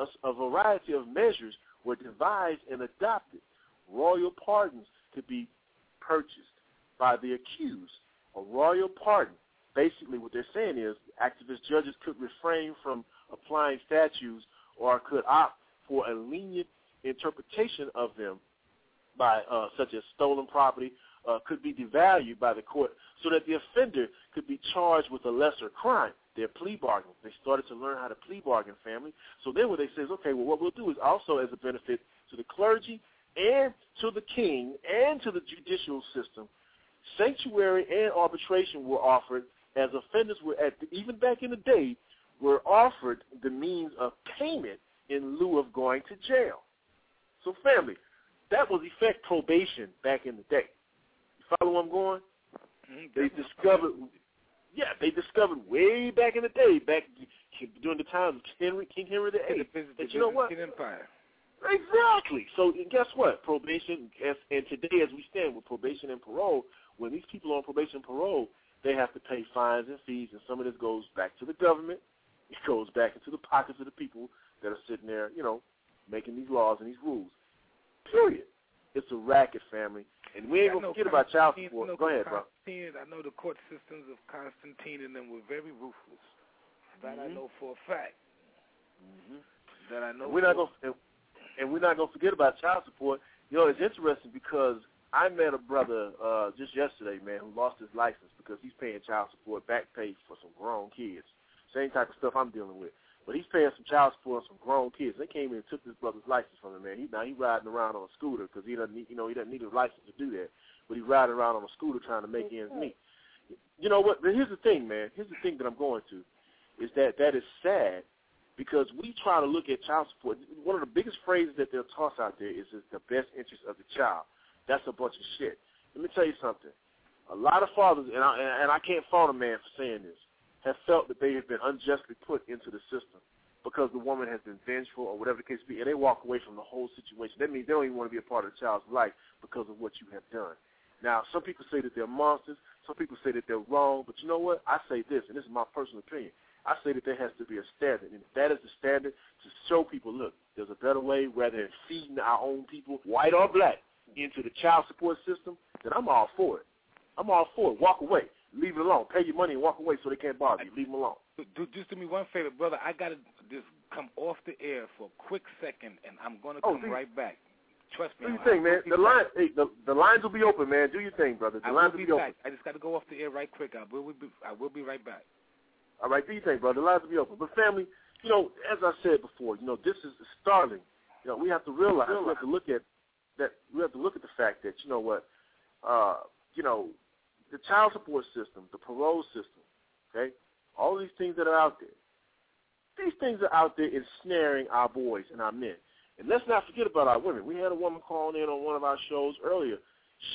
a, a variety of measures were devised and adopted. Royal pardons could be purchased by the accused. A royal pardon, basically what they're saying is activist judges could refrain from applying statutes or could opt for a lenient interpretation of them, by uh, such as stolen property, uh, could be devalued by the court so that the offender could be charged with a lesser crime. Their plea bargain. They started to learn how to plea bargain, family. So then what they say is, okay, well, what we'll do is also as a benefit to the clergy and to the king and to the judicial system, sanctuary and arbitration were offered as offenders were, at the, even back in the day, were offered the means of payment in lieu of going to jail. So, family, that was effect probation back in the day. You follow where I'm going? They discovered, yeah, they discovered way back in the day, back during the time of Henry, King Henry the Eighth, the that the you know what? Empire. Exactly. So, and guess what? Probation, as, and today as we stand with probation and parole, when these people are on probation and parole, they have to pay fines and fees, and some of this goes back to the government. It goes back into the pockets of the people that are sitting there, you know, making these laws and these rules. Period. It's a racket, family. And we ain't going to forget about child support. Go ahead, bro. I know the court systems of Constantine and them were very ruthless. That mm-hmm. I know for a fact. Mm-hmm. That I know. We're not going to... and we're not going to forget about child support. You know, it's interesting because I met a brother uh, just yesterday, man, who lost his license because he's paying child support back pay for some grown kids. Same type of stuff I'm dealing with. But he's paying some child support on some grown kids. They came in and took this brother's license from him, man. He, now he's riding around on a scooter because he doesn't need, you know, he doesn't need his license to do that. But he's riding around on a scooter trying to make okay. ends meet. You know what? Here's the thing, man. Here's the thing that I'm going to is that that is sad because we try to look at child support. One of the biggest phrases that they'll toss out there is it's the best interest of the child. That's a bunch of shit. Let me tell you something. A lot of fathers, and I, and I can't fault a man for saying this, have felt that they have been unjustly put into the system because the woman has been vengeful or whatever the case be, and they walk away from the whole situation. That means they don't even want to be a part of the child's life because of what you have done. Now, some people say that they're monsters. Some people say that they're wrong. But you know what? I say this, and this is my personal opinion. I say that there has to be a standard, and if that is the standard, to show people, look, there's a better way rather than feeding our own people, white or black, into the child support system, then I'm all for it. I'm all for it. Walk away. Leave it alone. Pay your money and walk away so they can't bother you. Leave them alone. Do, just do me one favor, brother. I got to just come off the air for a quick second, and I'm going to come oh, right back. Trust me. Do your thing, man. The, line, hey, the, the lines will be open, man. Do your thing, brother. The I lines will be, be open. I just got to go off the air right quick. I will be, I will be right back. All right. Do your thing, brother. The lines will be open. But, family, you know, as I said before, you know, this is startling. You know, we have to realize, we have to look at that we have to look at the fact that, you know what, uh, you know, the child support system, the parole system, okay, all of these things that are out there, these things are out there ensnaring our boys and our men. And let's not forget about our women. We had a woman calling in on one of our shows earlier.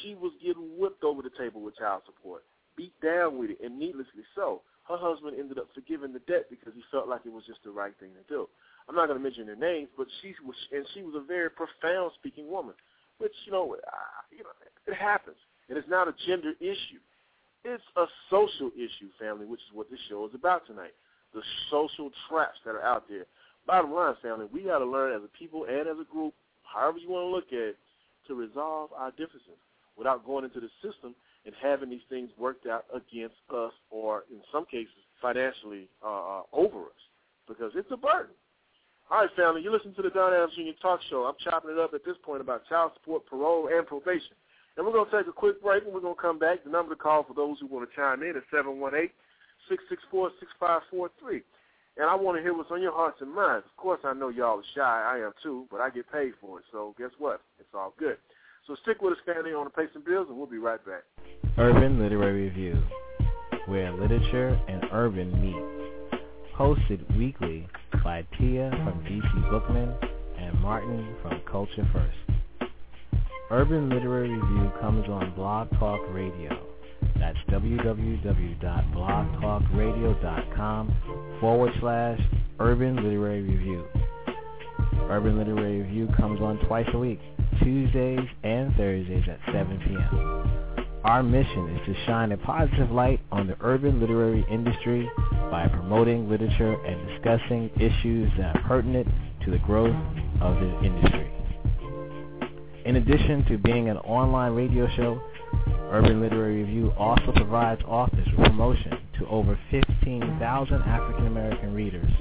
She was getting whipped over the table with child support, beat down with it, and needlessly so. Her husband ended up forgiving the debt because he felt like it was just the right thing to do. I'm not going to mention their names, but she was, and she was a very profound-speaking woman, which, you know, uh, you know, it happens. And it's not a gender issue. It's a social issue, family, which is what this show is about tonight, the social traps that are out there. Bottom line, family, we got to learn as a people and as a group, however you want to look at it, to resolve our differences without going into the system and having these things worked out against us or, in some cases, financially uh, over us because it's a burden. All right, family, you listen to the Don Adams Junior Talk Show. I'm chopping it up at this point about child support, parole, and probation. And we're going to take a quick break, and we're going to come back. The number to call for those who want to chime in is seven one eight, six six four, six five four three. And I want to hear what's on your hearts and minds. Of course, I know y'all are shy. I am too, but I get paid for it. So guess what? It's all good. So stick with us, family, on the Pay Some Bills, and we'll be right back. Urban Literary Review, where literature and urban meet. Hosted weekly by Tia from D C Bookman and Martin from Culture First. Urban Literary Review comes on Blog Talk Radio. That's www.blogtalkradio.com forward slash Urban Literary Review. Urban Literary Review comes on twice a week, Tuesdays and Thursdays at seven p.m. Our mission is to shine a positive light on the urban literary industry by promoting literature and discussing issues that are pertinent to the growth of the industry. In addition to being an online radio show, Urban Literary Review also provides authors with promotion to over fifteen thousand African-American readers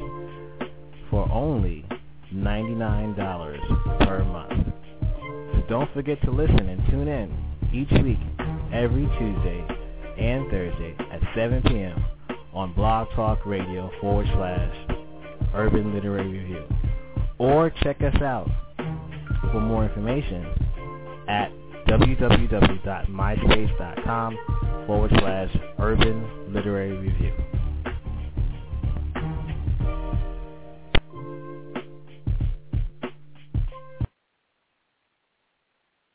for only ninety-nine dollars per month. So don't forget to listen and tune in each week, every Tuesday and Thursday at seven p.m. on Blog Talk Radio forward slash Urban Literary Review. Or check us out for more information at www.myspace.com forward slash Urban Literary Review.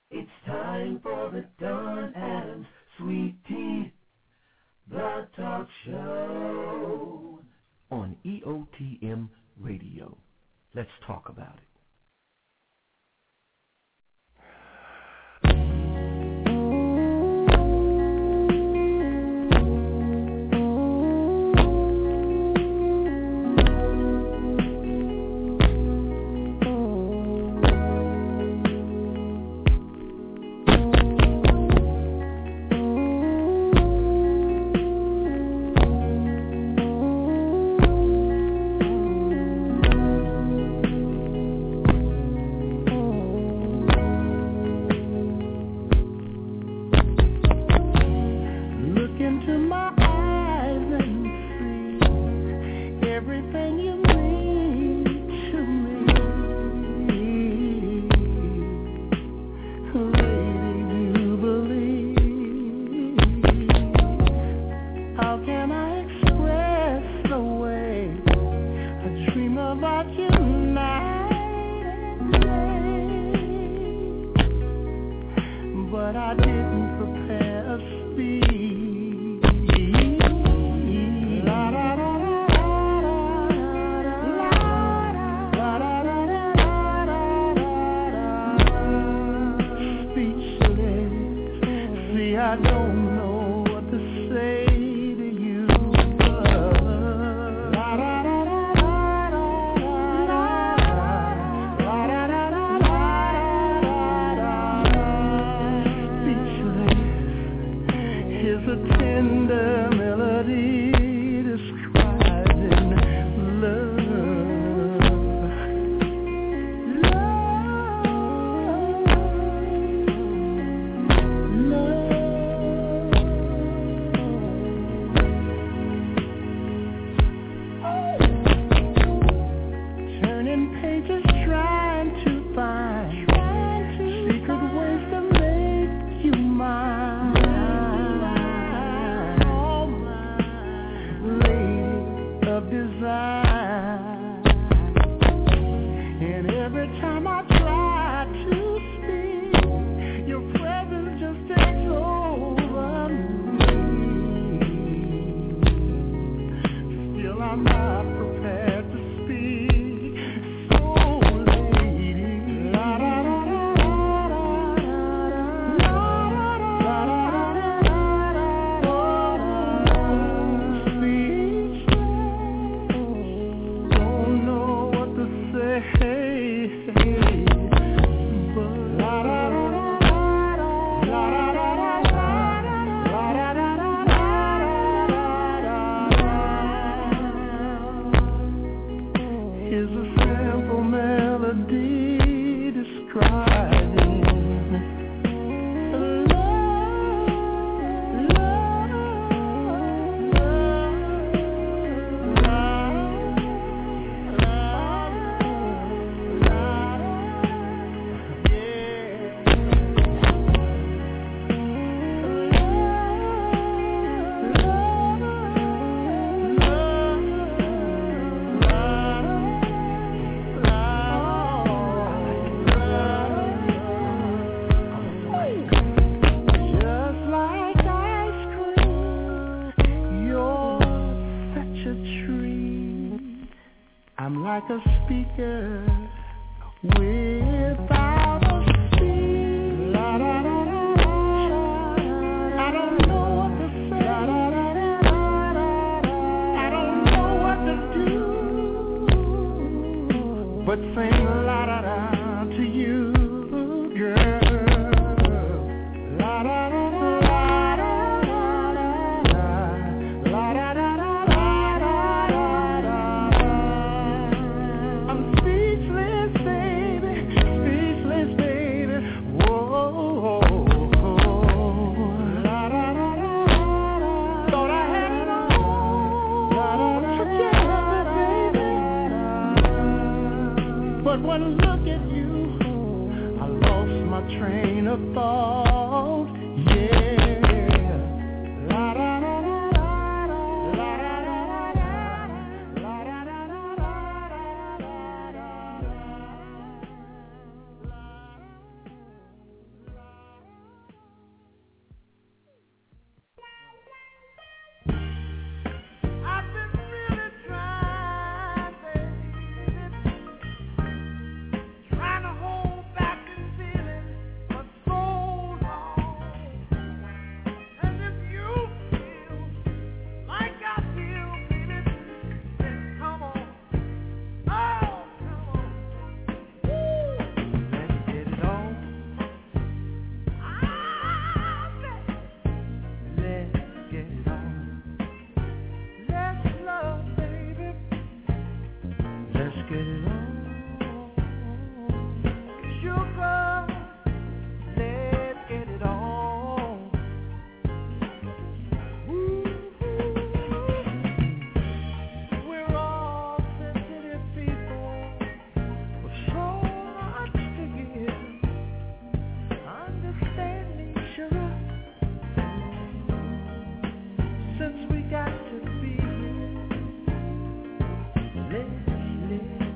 It's time for the Don Adams Sweet Tea Blood Talk Show on E O T M Radio. Let's talk about it. Got to be, let's live.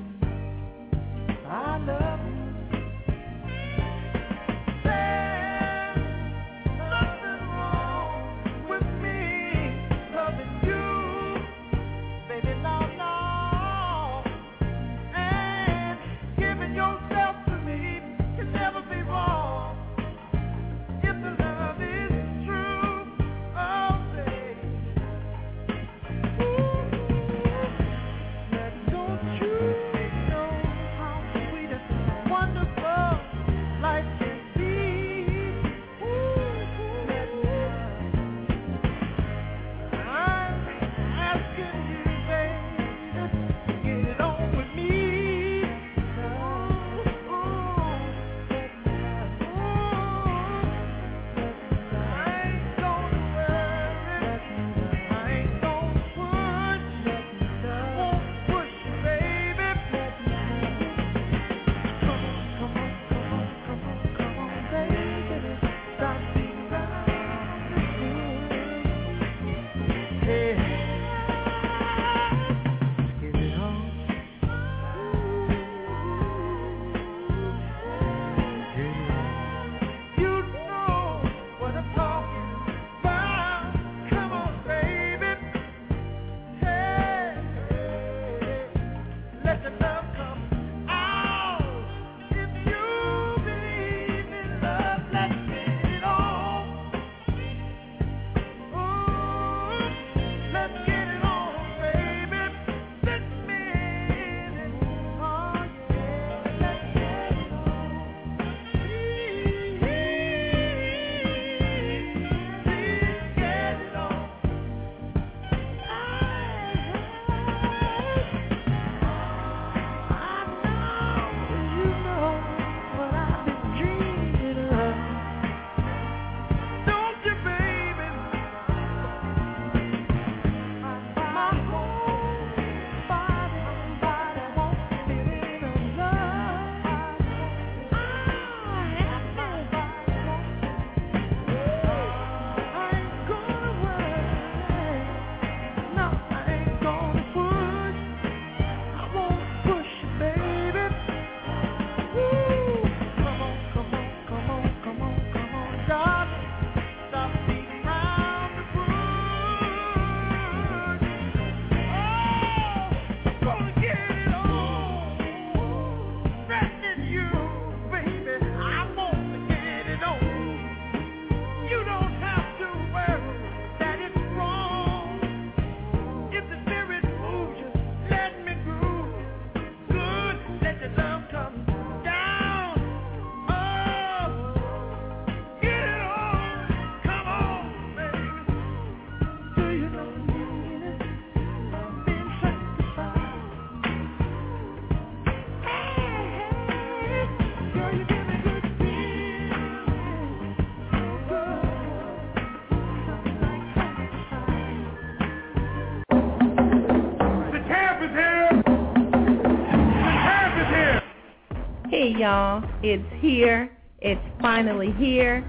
Hey, y'all, it's here. It's finally here.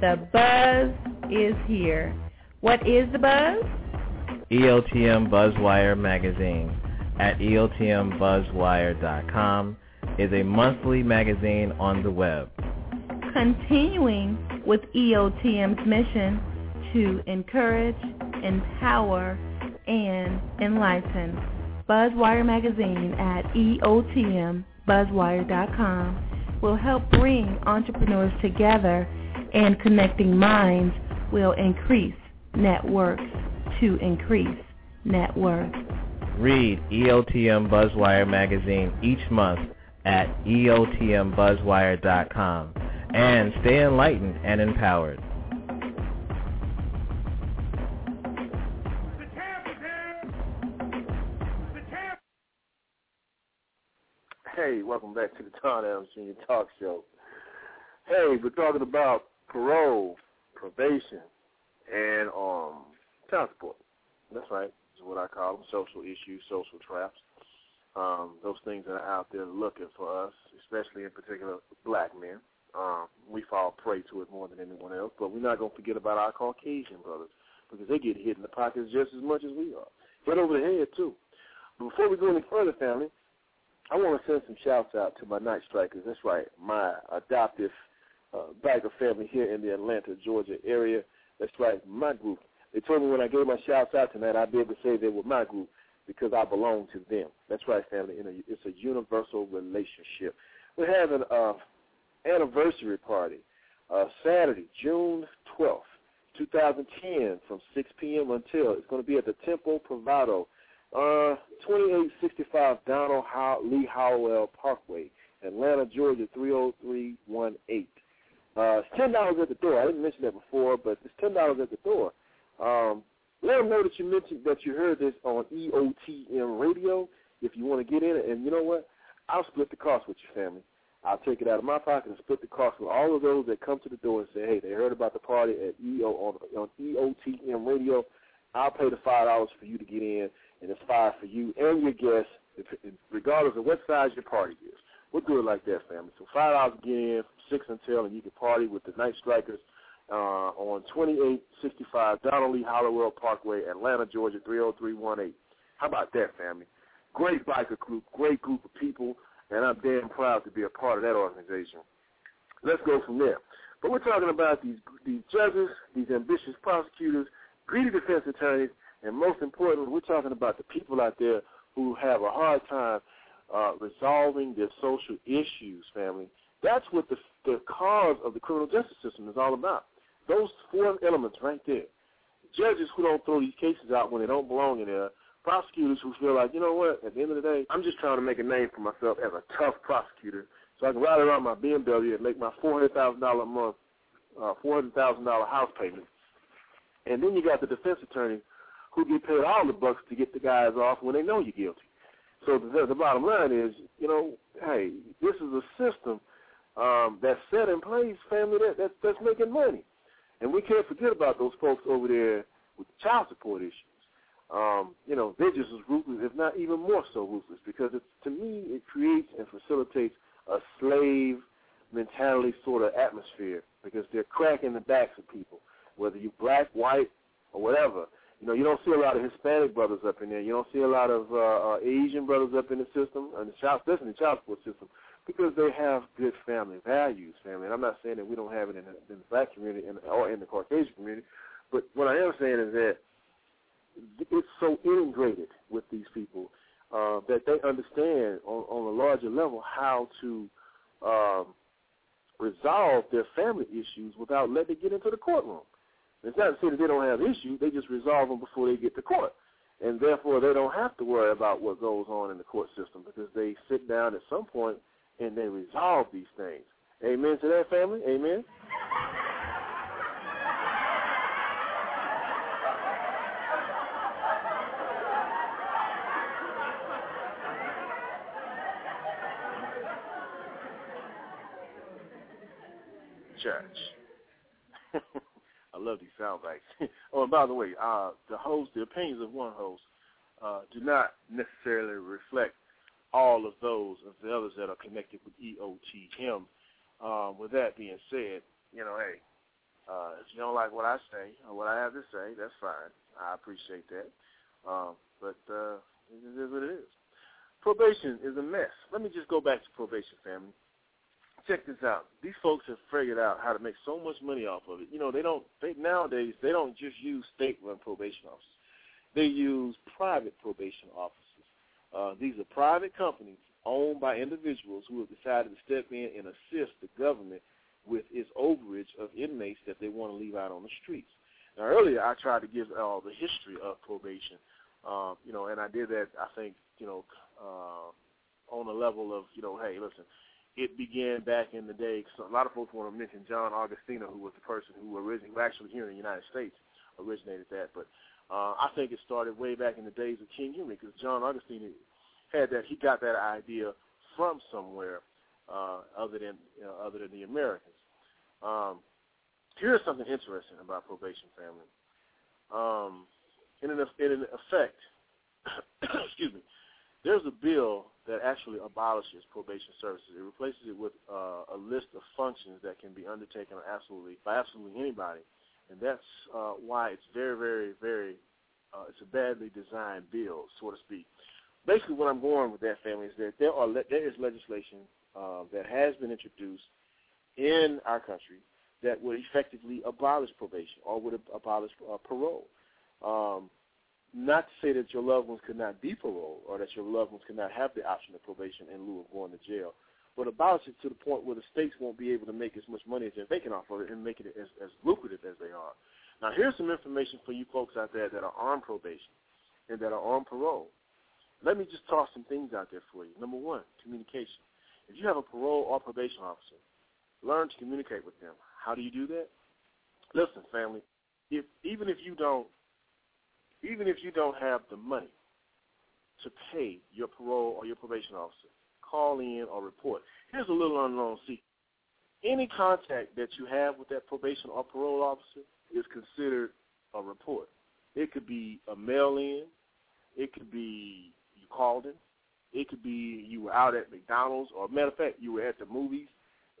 The buzz is here. What is the buzz? E O T M Buzzwire magazine at E O T M buzzwire dot com is a monthly magazine on the web. Continuing with E O T M's mission to encourage, empower, and enlighten. Buzzwire magazine at E O T M buzzwire dot com will help bring entrepreneurs together, and connecting minds will increase networks to increase net worth. Read E O T M Buzzwire magazine each month at E O T M buzzwire dot com and stay enlightened and empowered. Hey, welcome back to the Don Adams Junior Talk Show. Hey, we're talking about parole, probation, and um, child support. That's right. That's what I call them, social issues, social traps. Um, those things that are out there looking for us, especially in particular black men. Um, we fall prey to it more than anyone else, but we're not going to forget about our Caucasian brothers because they get hit in the pockets just as much as we are. Hit over the head, too. But before we go any further, family, I want to send some shouts out to my Night Strikers. That's right, my adoptive uh, Baker family here in the Atlanta, Georgia area. That's right, my group. They told me when I gave my shouts out tonight, I'd be able to say they were my group because I belong to them. That's right, family. It's a universal relationship. We're having an anniversary party uh, Saturday, June twelfth, twenty ten, from six p.m. until. It's going to be at the Tempo Privado, Uh, twenty-eight sixty-five Donald How- Lee Howell Parkway, Atlanta, Georgia, three oh three one eight. Uh, it's ten dollars at the door. I didn't mention that before, but it's ten dollars at the door. Um, let them know that you mentioned that you heard this on E O T M Radio if you want to get in it. And you know what? I'll split the cost with your family. I'll take it out of my pocket and split the cost with all of those that come to the door and say, hey, they heard about the party at E O on, on E O T M Radio. I'll pay the five dollars for you to get in. And it's five for you and your guests, regardless of what size your party is. We'll do it like that, family. So five dollars again, six until, and you can party with the Night Strikers uh, on twenty-eight sixty-five Donald Lee Hollowell Parkway, Atlanta, Georgia, three oh three one eight. How about that, family? Great biker group, great group of people, and I'm damn proud to be a part of that organization. Let's go from there. But we're talking about these, these judges, these ambitious prosecutors, greedy defense attorneys, and most importantly, we're talking about the people out there who have a hard time uh, resolving their social issues, family. That's what the, the cause of the criminal justice system is all about. Those four elements right there. Judges who don't throw these cases out when they don't belong in there. Prosecutors who feel like, you know what, at the end of the day, I'm just trying to make a name for myself as a tough prosecutor so I can ride around my B M W and make my four hundred thousand dollars a month, uh, four hundred thousand dollars house payment. And then you got the defense attorney who get paid all the bucks to get the guys off when they know you're guilty. So the, the bottom line is, you know, hey, this is a system um, that's set in place, family, that, that, that's making money. And we can't forget about those folks over there with the child support issues. Um, you know, they're just as ruthless, if not even more so ruthless, because it's, to me it creates and facilitates a slave mentality sort of atmosphere because they're cracking the backs of people, whether you're black, white, or whatever. You know, you don't see a lot of Hispanic brothers up in there. You don't see a lot of uh, uh, Asian brothers up in the system, and the child, especially the child support system, because they have good family values, family. And I'm not saying that we don't have it in the, in the black community and, or in the Caucasian community, but what I am saying is that it's so integrated with these people uh, that they understand on, on a larger level how to um, resolve their family issues without letting it get into the courtroom. It's not to say that they don't have issues. They just resolve them before they get to court. And therefore, they don't have to worry about what goes on in the court system because they sit down at some point and they resolve these things. Amen to that, family? Amen? Church. I love these sound bites. Oh, and by the way, uh, the host, the opinions of one host uh, do not necessarily reflect all of those and the others that are connected with E O T M. Um, with that being said, you know, hey, uh, if you don't like what I say or what I have to say, that's fine. I appreciate that. Um, but uh, it is what it is. Probation is a mess. Let me just go back to probation, family. Check this out. These folks have figured out how to make so much money off of it. You know, they don't. They, nowadays, they don't just use state-run probation officers. They use private probation officers. Uh, these are private companies owned by individuals who have decided to step in and assist the government with its overage of inmates that they want to leave out on the streets. Now, earlier I tried to give all uh, the history of probation, uh, you know, and I did that, I think, you know, uh, on the level of, you know, hey, listen, it began back in the day. So a lot of folks want to mention John Augustine, who was the person who originally, actually here in the United States, originated that. But uh, I think it started way back in the days of King Henry, because John Augustine had that, he got that idea from somewhere uh, other than you know, other than the Americans. Um, here's something interesting about probation, family. Um, in an in an effect, excuse me, there's a bill that actually abolishes probation services. It replaces it with uh, a list of functions that can be undertaken absolutely by absolutely anybody, and that's uh, why it's very, very, very uh, it's a badly designed bill, so to speak. Basically, what I'm going with that, family, is that there are le- there is legislation uh, that has been introduced in our country that would effectively abolish probation or would ab- abolish uh, parole. Um, not to say that your loved ones could not be paroled or that your loved ones could not have the option of probation in lieu of going to jail, but abolish it to the point where the states won't be able to make as much money as they're making off of it and make it as, as lucrative as they are. Now, here's some information for you folks out there that are on probation and that are on parole. Let me just toss some things out there for you. Number one, communication. If you have a parole or probation officer, learn to communicate with them. How do you do that? Listen, family, if even if you don't even if you don't have the money to pay your parole or your probation officer, call in or report. Here's a little unknown secret. Any contact that you have with that probation or parole officer is considered a report. It could be a mail-in. It could be you called him. It could be you were out at McDonald's, or matter of fact, you were at the movies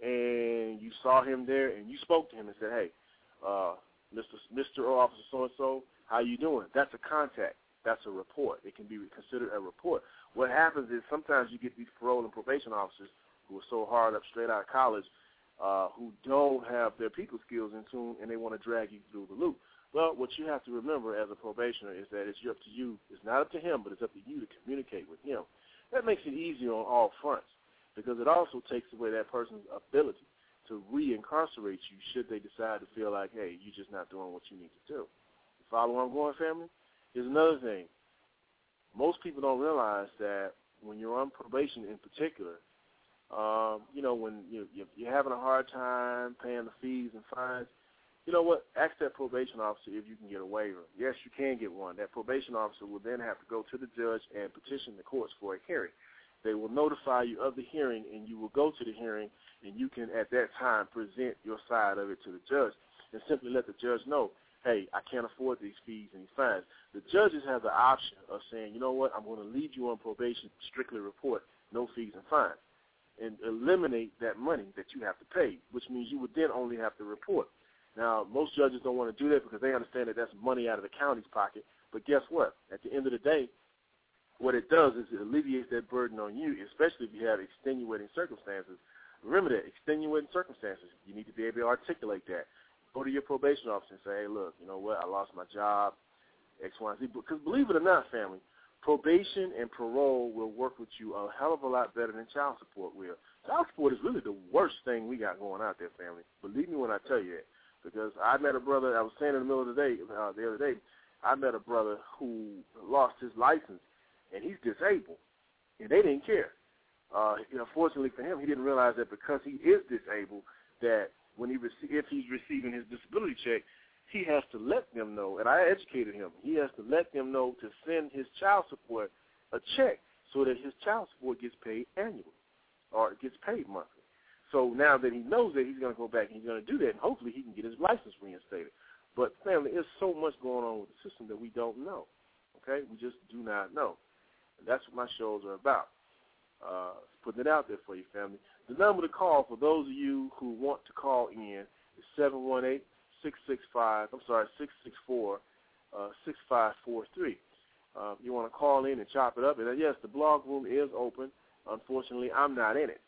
and you saw him there and you spoke to him and said, hey, uh, Mister Mister or Officer so-and-so, how you doing? That's a contact. That's a report. It can be considered a report. What happens is sometimes you get these parole and probation officers who are so hard up straight out of college uh, who don't have their people skills in tune and they want to drag you through the loop. Well, what you have to remember as a probationer is that it's up to you. It's not up to him, but it's up to you to communicate with him. That makes it easier on all fronts because it also takes away that person's ability to reincarcerate you should they decide to feel like, hey, you're just not doing what you need to do. You follow where I'm going, family? Here's another thing. Most people don't realize that when you're on probation in particular, um, you know, when you, you're having a hard time paying the fees and fines, you know what, ask that probation officer if you can get a waiver. Yes, you can get one. That probation officer will then have to go to the judge and petition the courts for a hearing. They will notify you of the hearing, and you will go to the hearing, and you can at that time present your side of it to the judge and simply let the judge know, hey, I can't afford these fees and these fines. The judges have the option of saying, you know what, I'm going to leave you on probation, strictly report, no fees and fines, and eliminate that money that you have to pay, which means you would then only have to report. Now, most judges don't want to do that because they understand that that's money out of the county's pocket. But guess what? At the end of the day, what it does is it alleviates that burden on you, especially if you have extenuating circumstances. Remember that, extenuating circumstances. You need to be able to articulate that. Go to your probation officer and say, hey, look, you know what? I lost my job, X, Y, and Z. Because believe it or not, family, probation and parole will work with you a hell of a lot better than child support will. Child support is really the worst thing we got going out there, family. Believe me when I tell you that. Because I met a brother, I was saying in the middle of the day, uh, the other day, I met a brother who lost his license, and he's disabled, and they didn't care. Uh, you know, fortunately for him, he didn't realize that because he is disabled, that when he rece- if he's receiving his disability check, he has to let them know, and I educated him, he has to let them know to send his child support a check so that his child support gets paid annually or gets paid monthly. So now that he knows that, he's going to go back and he's going to do that, and hopefully he can get his license reinstated. But, family, there's so much going on with the system that we don't know, okay? We just do not know. And that's what my shows are about. Uh, putting it out there for you, family. The number to call for those of you who want to call in is seven one eight, six six five, I'm sorry, six six four, six five four three. Uh, you want to call in and chop it up. And, uh, yes, the blog room is open. Unfortunately, I'm not in it.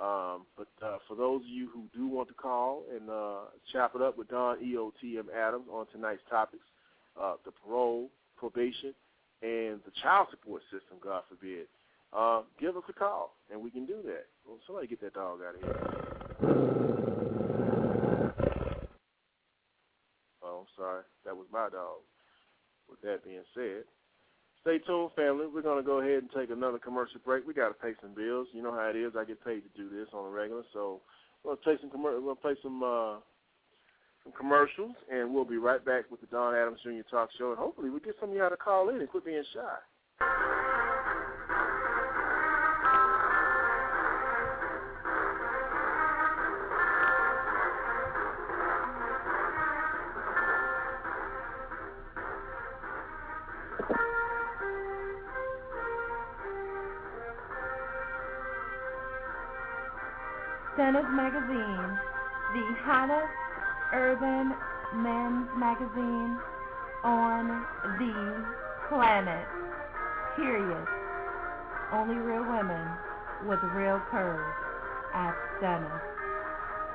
Um, but uh, for those of you who do want to call and uh, chop it up with Don E O T M Adams on tonight's topics, uh, the parole, probation, and the child support system, God forbid, uh, give us a call, and we can do that. Well, somebody get that dog out of here. Oh, I'm sorry. That was my dog. With that being said, stay tuned, family. We're going to go ahead and take another commercial break. We got to pay some bills. You know how it is. I get paid to do this on a regular. So we're going to take some commercial. We're going to play some, uh, some commercials, and we'll be right back with the Don Adams Junior Talk Show, and hopefully we get some of y'all to call in and quit being shy. Magazine, the hottest urban men's magazine on the planet, period. Only real women with real curves at Stennis.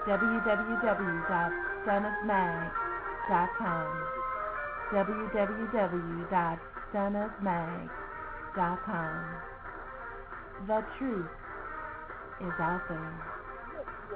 w w w dot stennis mag dot com w w w dot stennis mag dot com The truth is out there. They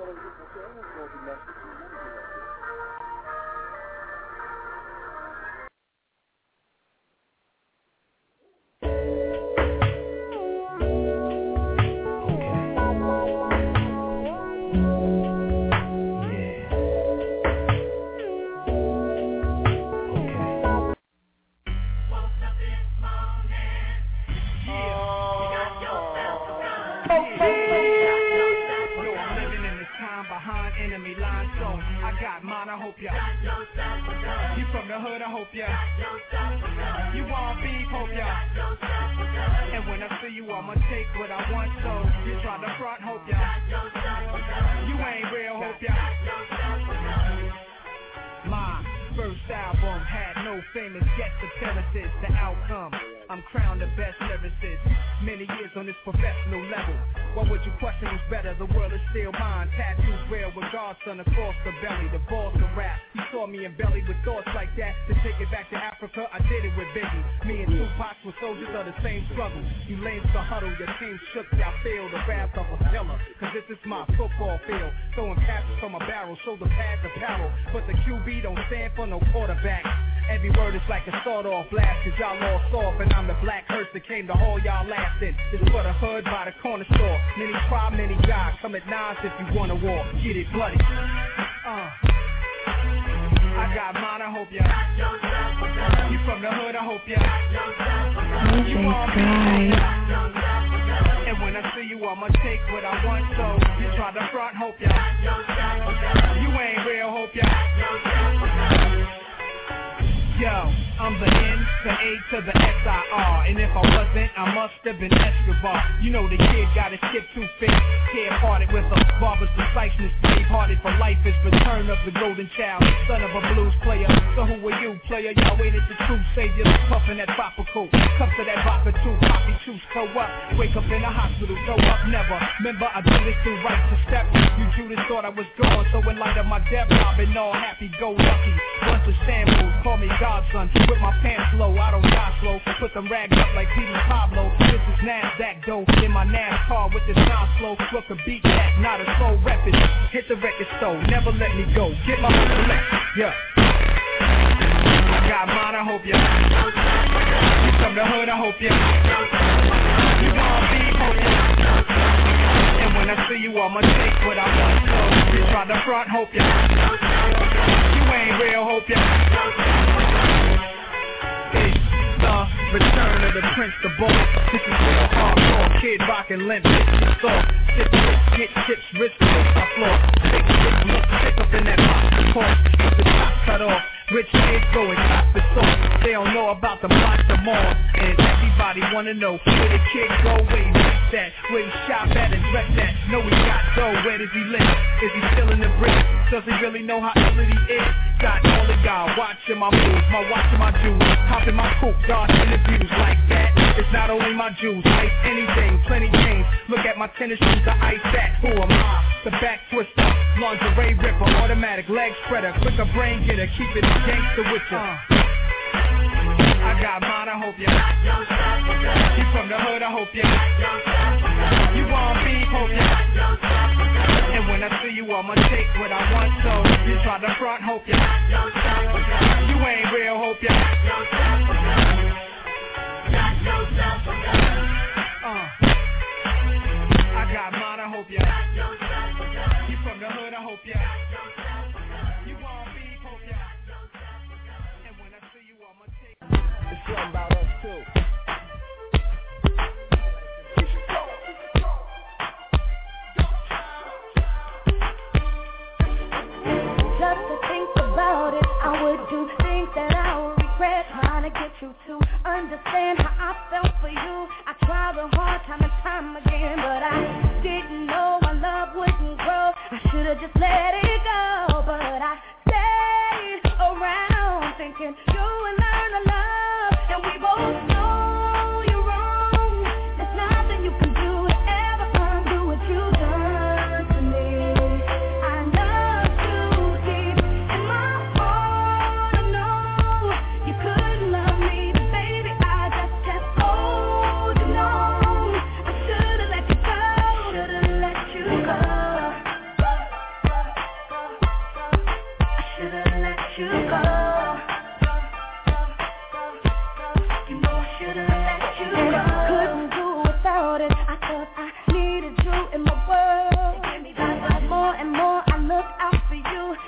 don't know about the block, the mall, and everybody wanna know where the kid go, baby. that? Where he shop at and wrecked that? No, he got dough. Where does he live? Is he still in the bricks? Does he really know how ill he is? Got all the guy watching my moves, my watching my jewels, popping my coupe, dodging interviews like that. It's not only my jewels, like anything, plenty games. Look at my tennis shoes, I ice that. Who am I? The back twister, lingerie ripper, automatic leg spreader, quicker brain getter, keep it gangster with you. I got mine, I hope you like your stuff. You from the hood, I hope you like your stuff. You want me, hope you like your stuff. And when I see you, I'ma take what I want, so you try to front, hope you like your stuff. You ain't real, hope you like your stuff. Got yourself a gun. Uh, I got mine, I hope you got yourself a gun. You from the hood, I hope you got yourself a gun. You want me, hope you got yourself a gun. And when I see you, I'ma take it. It's something about us too. Get your go, get your go. Go. Just to think about it, I would do things that I would regret. Trying to get you to understand how I felt for you. I tried real hard time and time again, but I didn't know my love wouldn't grow. I should have just let it go, but I stayed around thinking you and learn to love, and we both know you're wrong. There's nothing you can do to ever undo what you've done to me. I love you deep in my heart. I know you couldn't love me.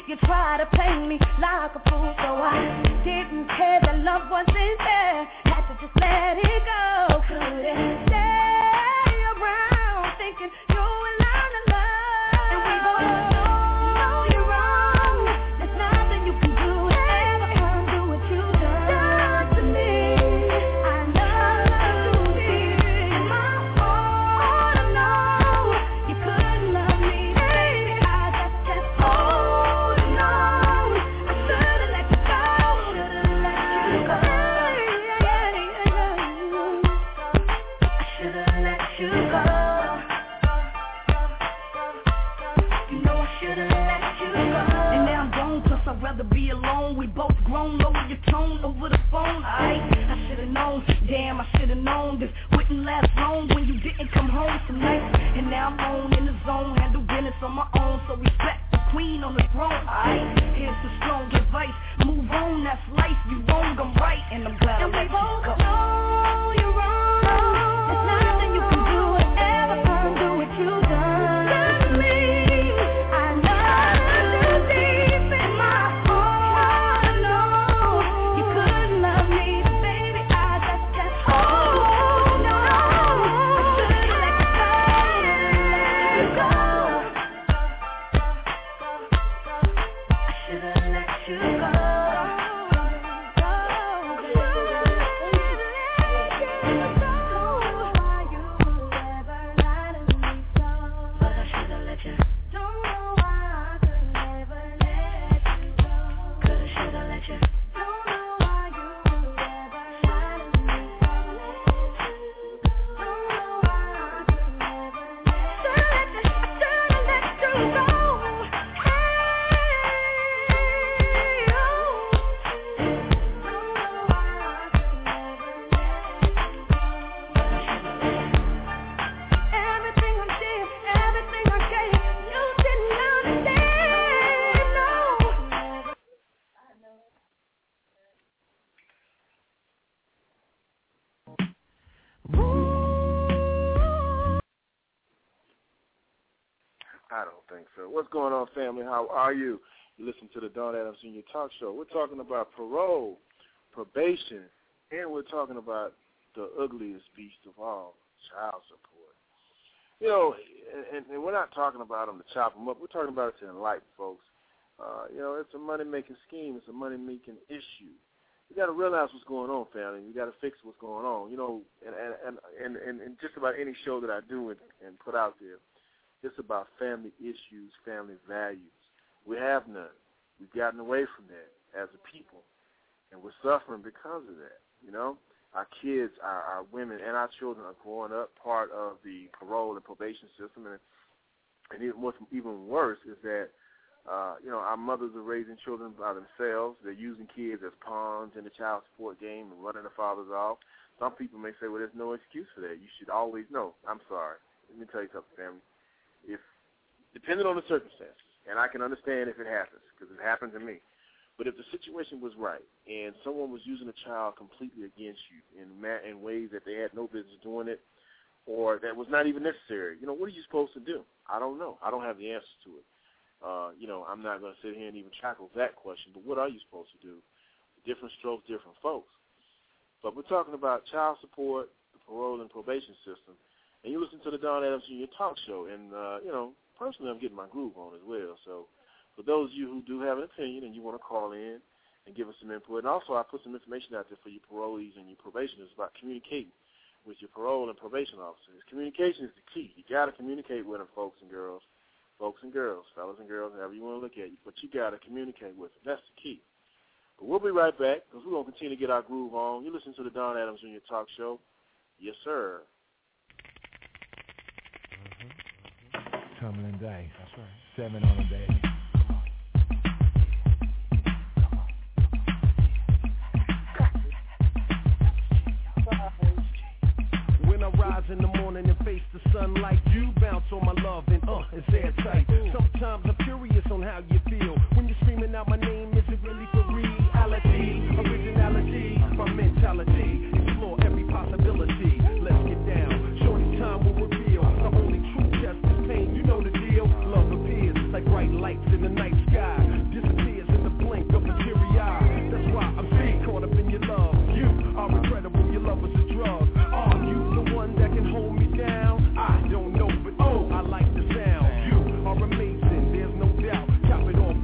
You try to play me like a fool, so I didn't care that love wasn't there. Had to just let it go. Couldn't stay around thinking you were learn to love, and we both know you're wrong. There's nothing you can do to ever undo what you've done to me. I love you in my heart. I know you couldn't love me, baby. I just kept holding. Rather be alone, we both grown, lower your tone over the phone, I, I should've known, damn, I should've known, this wouldn't last long when you didn't come home tonight, and now I'm on in the zone, handle business on my own, so respect the queen on the throne, I, here's the strong advice, move on, that's life, you wrong, I'm right, and I'm glad I let you go. No, you're wrong, there's nothing you can do to ever undo what you've done to me. What's going on, family? How are you? You listen to the Don Adams Junior Talk Show. We're talking about parole, probation, and we're talking about the ugliest beast of all, child support. You know, and, and we're not talking about them to chop them up. We're talking about it to enlighten folks. Uh, you know, it's a money-making scheme. It's a money-making issue. you got to realize what's going on, family. You got to fix what's going on. You know, and and and, and, and just about any show that I do and, and put out there, it's about family issues, family values. We have none. We've gotten away from that as a people, and we're suffering because of that, you know. Our kids, our, our women, and our children are growing up part of the parole and probation system, and, and even, what's even worse is that, uh, you know, our mothers are raising children by themselves. They're using kids as pawns in the child support game and running the fathers off. Some people may say, well, there's no excuse for that. You should always know. I'm sorry. Let me tell you something, family. If, depending on the circumstances, and I can understand if it happens, because it happened to me, but if the situation was right and someone was using a child completely against you in, ma- in ways that they had no business doing it or that was not even necessary, you know, what are you supposed to do? I don't know. I don't have the answers to it. Uh, you know, I'm not going to sit here and even tackle that question, but what are you supposed to do? Different strokes, different folks. But we're talking about child support, the parole and probation system, and you listen to the Don Adams Junior Talk Show, and, uh, you know, personally I'm getting my groove on as well, so for those of you who do have an opinion and you want to call in and give us some input, and also I put some information out there for your parolees and your probationers about communicating with your parole and probation officers. Communication is the key. You got to communicate with them, folks and girls, folks and girls, fellas and girls, however you want to look at it, but you got to communicate with them. That's the key. But we'll be right back because we're going to continue to get our groove on. You listen to the Don Adams Junior Talk Show. Yes, sir. Mm-hmm. Tumbling day. That's right. Seven on a day. In the morning and face the sunlight, you bounce on my love and uh, it's airtight. Sometimes I'm curious on how you feel when you're screaming out my name. Is it really for reality? Originality, my mentality. Explore every possibility. Let's get down. Shorty time will reveal the only true test is pain. You know the deal. Love appears like bright lights in the night sky. Disappears in the blink of a teary eye. That's why I'm being caught up in your love. You are incredible. Your love is a drug. Hold me down, I don't know, but oh, I like the sound. You are amazing, there's no doubt. Chop it off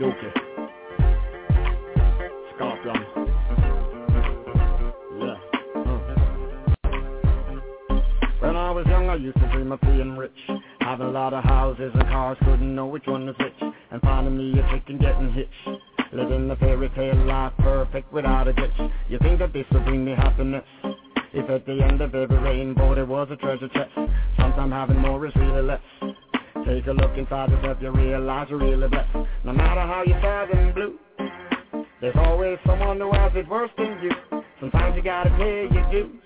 Duke. Scorpion. Yeah. Mm. When I was young, I used to dream of being rich. Having a lot of houses and cars, couldn't know which one was which. And finding me a chick and getting hitched. Living the fairy tale life, perfect without a glitch. You think that this will bring me happiness? If at the end of every rainbow there was a treasure chest. Sometimes having more is really less. Take a look inside yourself, you realize you're really blessed. No matter how you're sad and blue, there's always someone who has it worse than you. Sometimes you gotta pay your dues,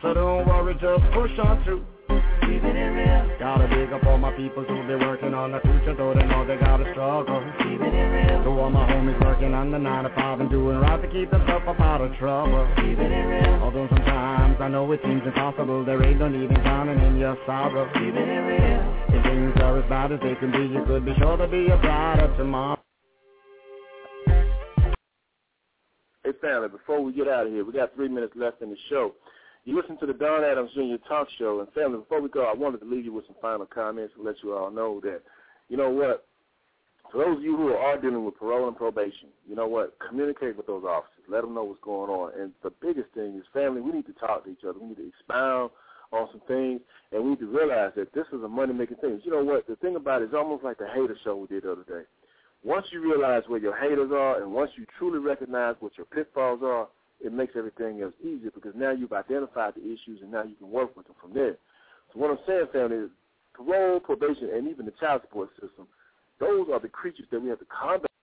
so don't worry, just push on through. Keeping it real. Gotta big up all my peoples who be working on the future, though they know they gotta struggle. Keeping it real. To all my homies working on the nine to five and doing right to keep themselves up out of trouble. Keeping it real. Although sometimes I know it seems impossible, there ain't no need in counting in your sorrow. Keeping it real. If things are as bad as they can be, you could be sure to be a brighter tomorrow. Hey family, before we get out of here, we got three minutes left in the show. You listen to the Don Adams Junior Talk Show. And family, before we go, I wanted to leave you with some final comments and let you all know that, you know what, for those of you who are dealing with parole and probation, you know what, communicate with those officers. Let them know what's going on. And the biggest thing is, family, we need to talk to each other. We need to expound on some things, and we need to realize that this is a money-making thing. You know what, the thing about it is almost like the hater show we did the other day. Once you realize where your haters are and once you truly recognize what your pitfalls are, it makes everything else easier because now you've identified the issues and now you can work with them from there. So what I'm saying, family, is parole, probation, and even the child support system, those are the creatures that we have to combat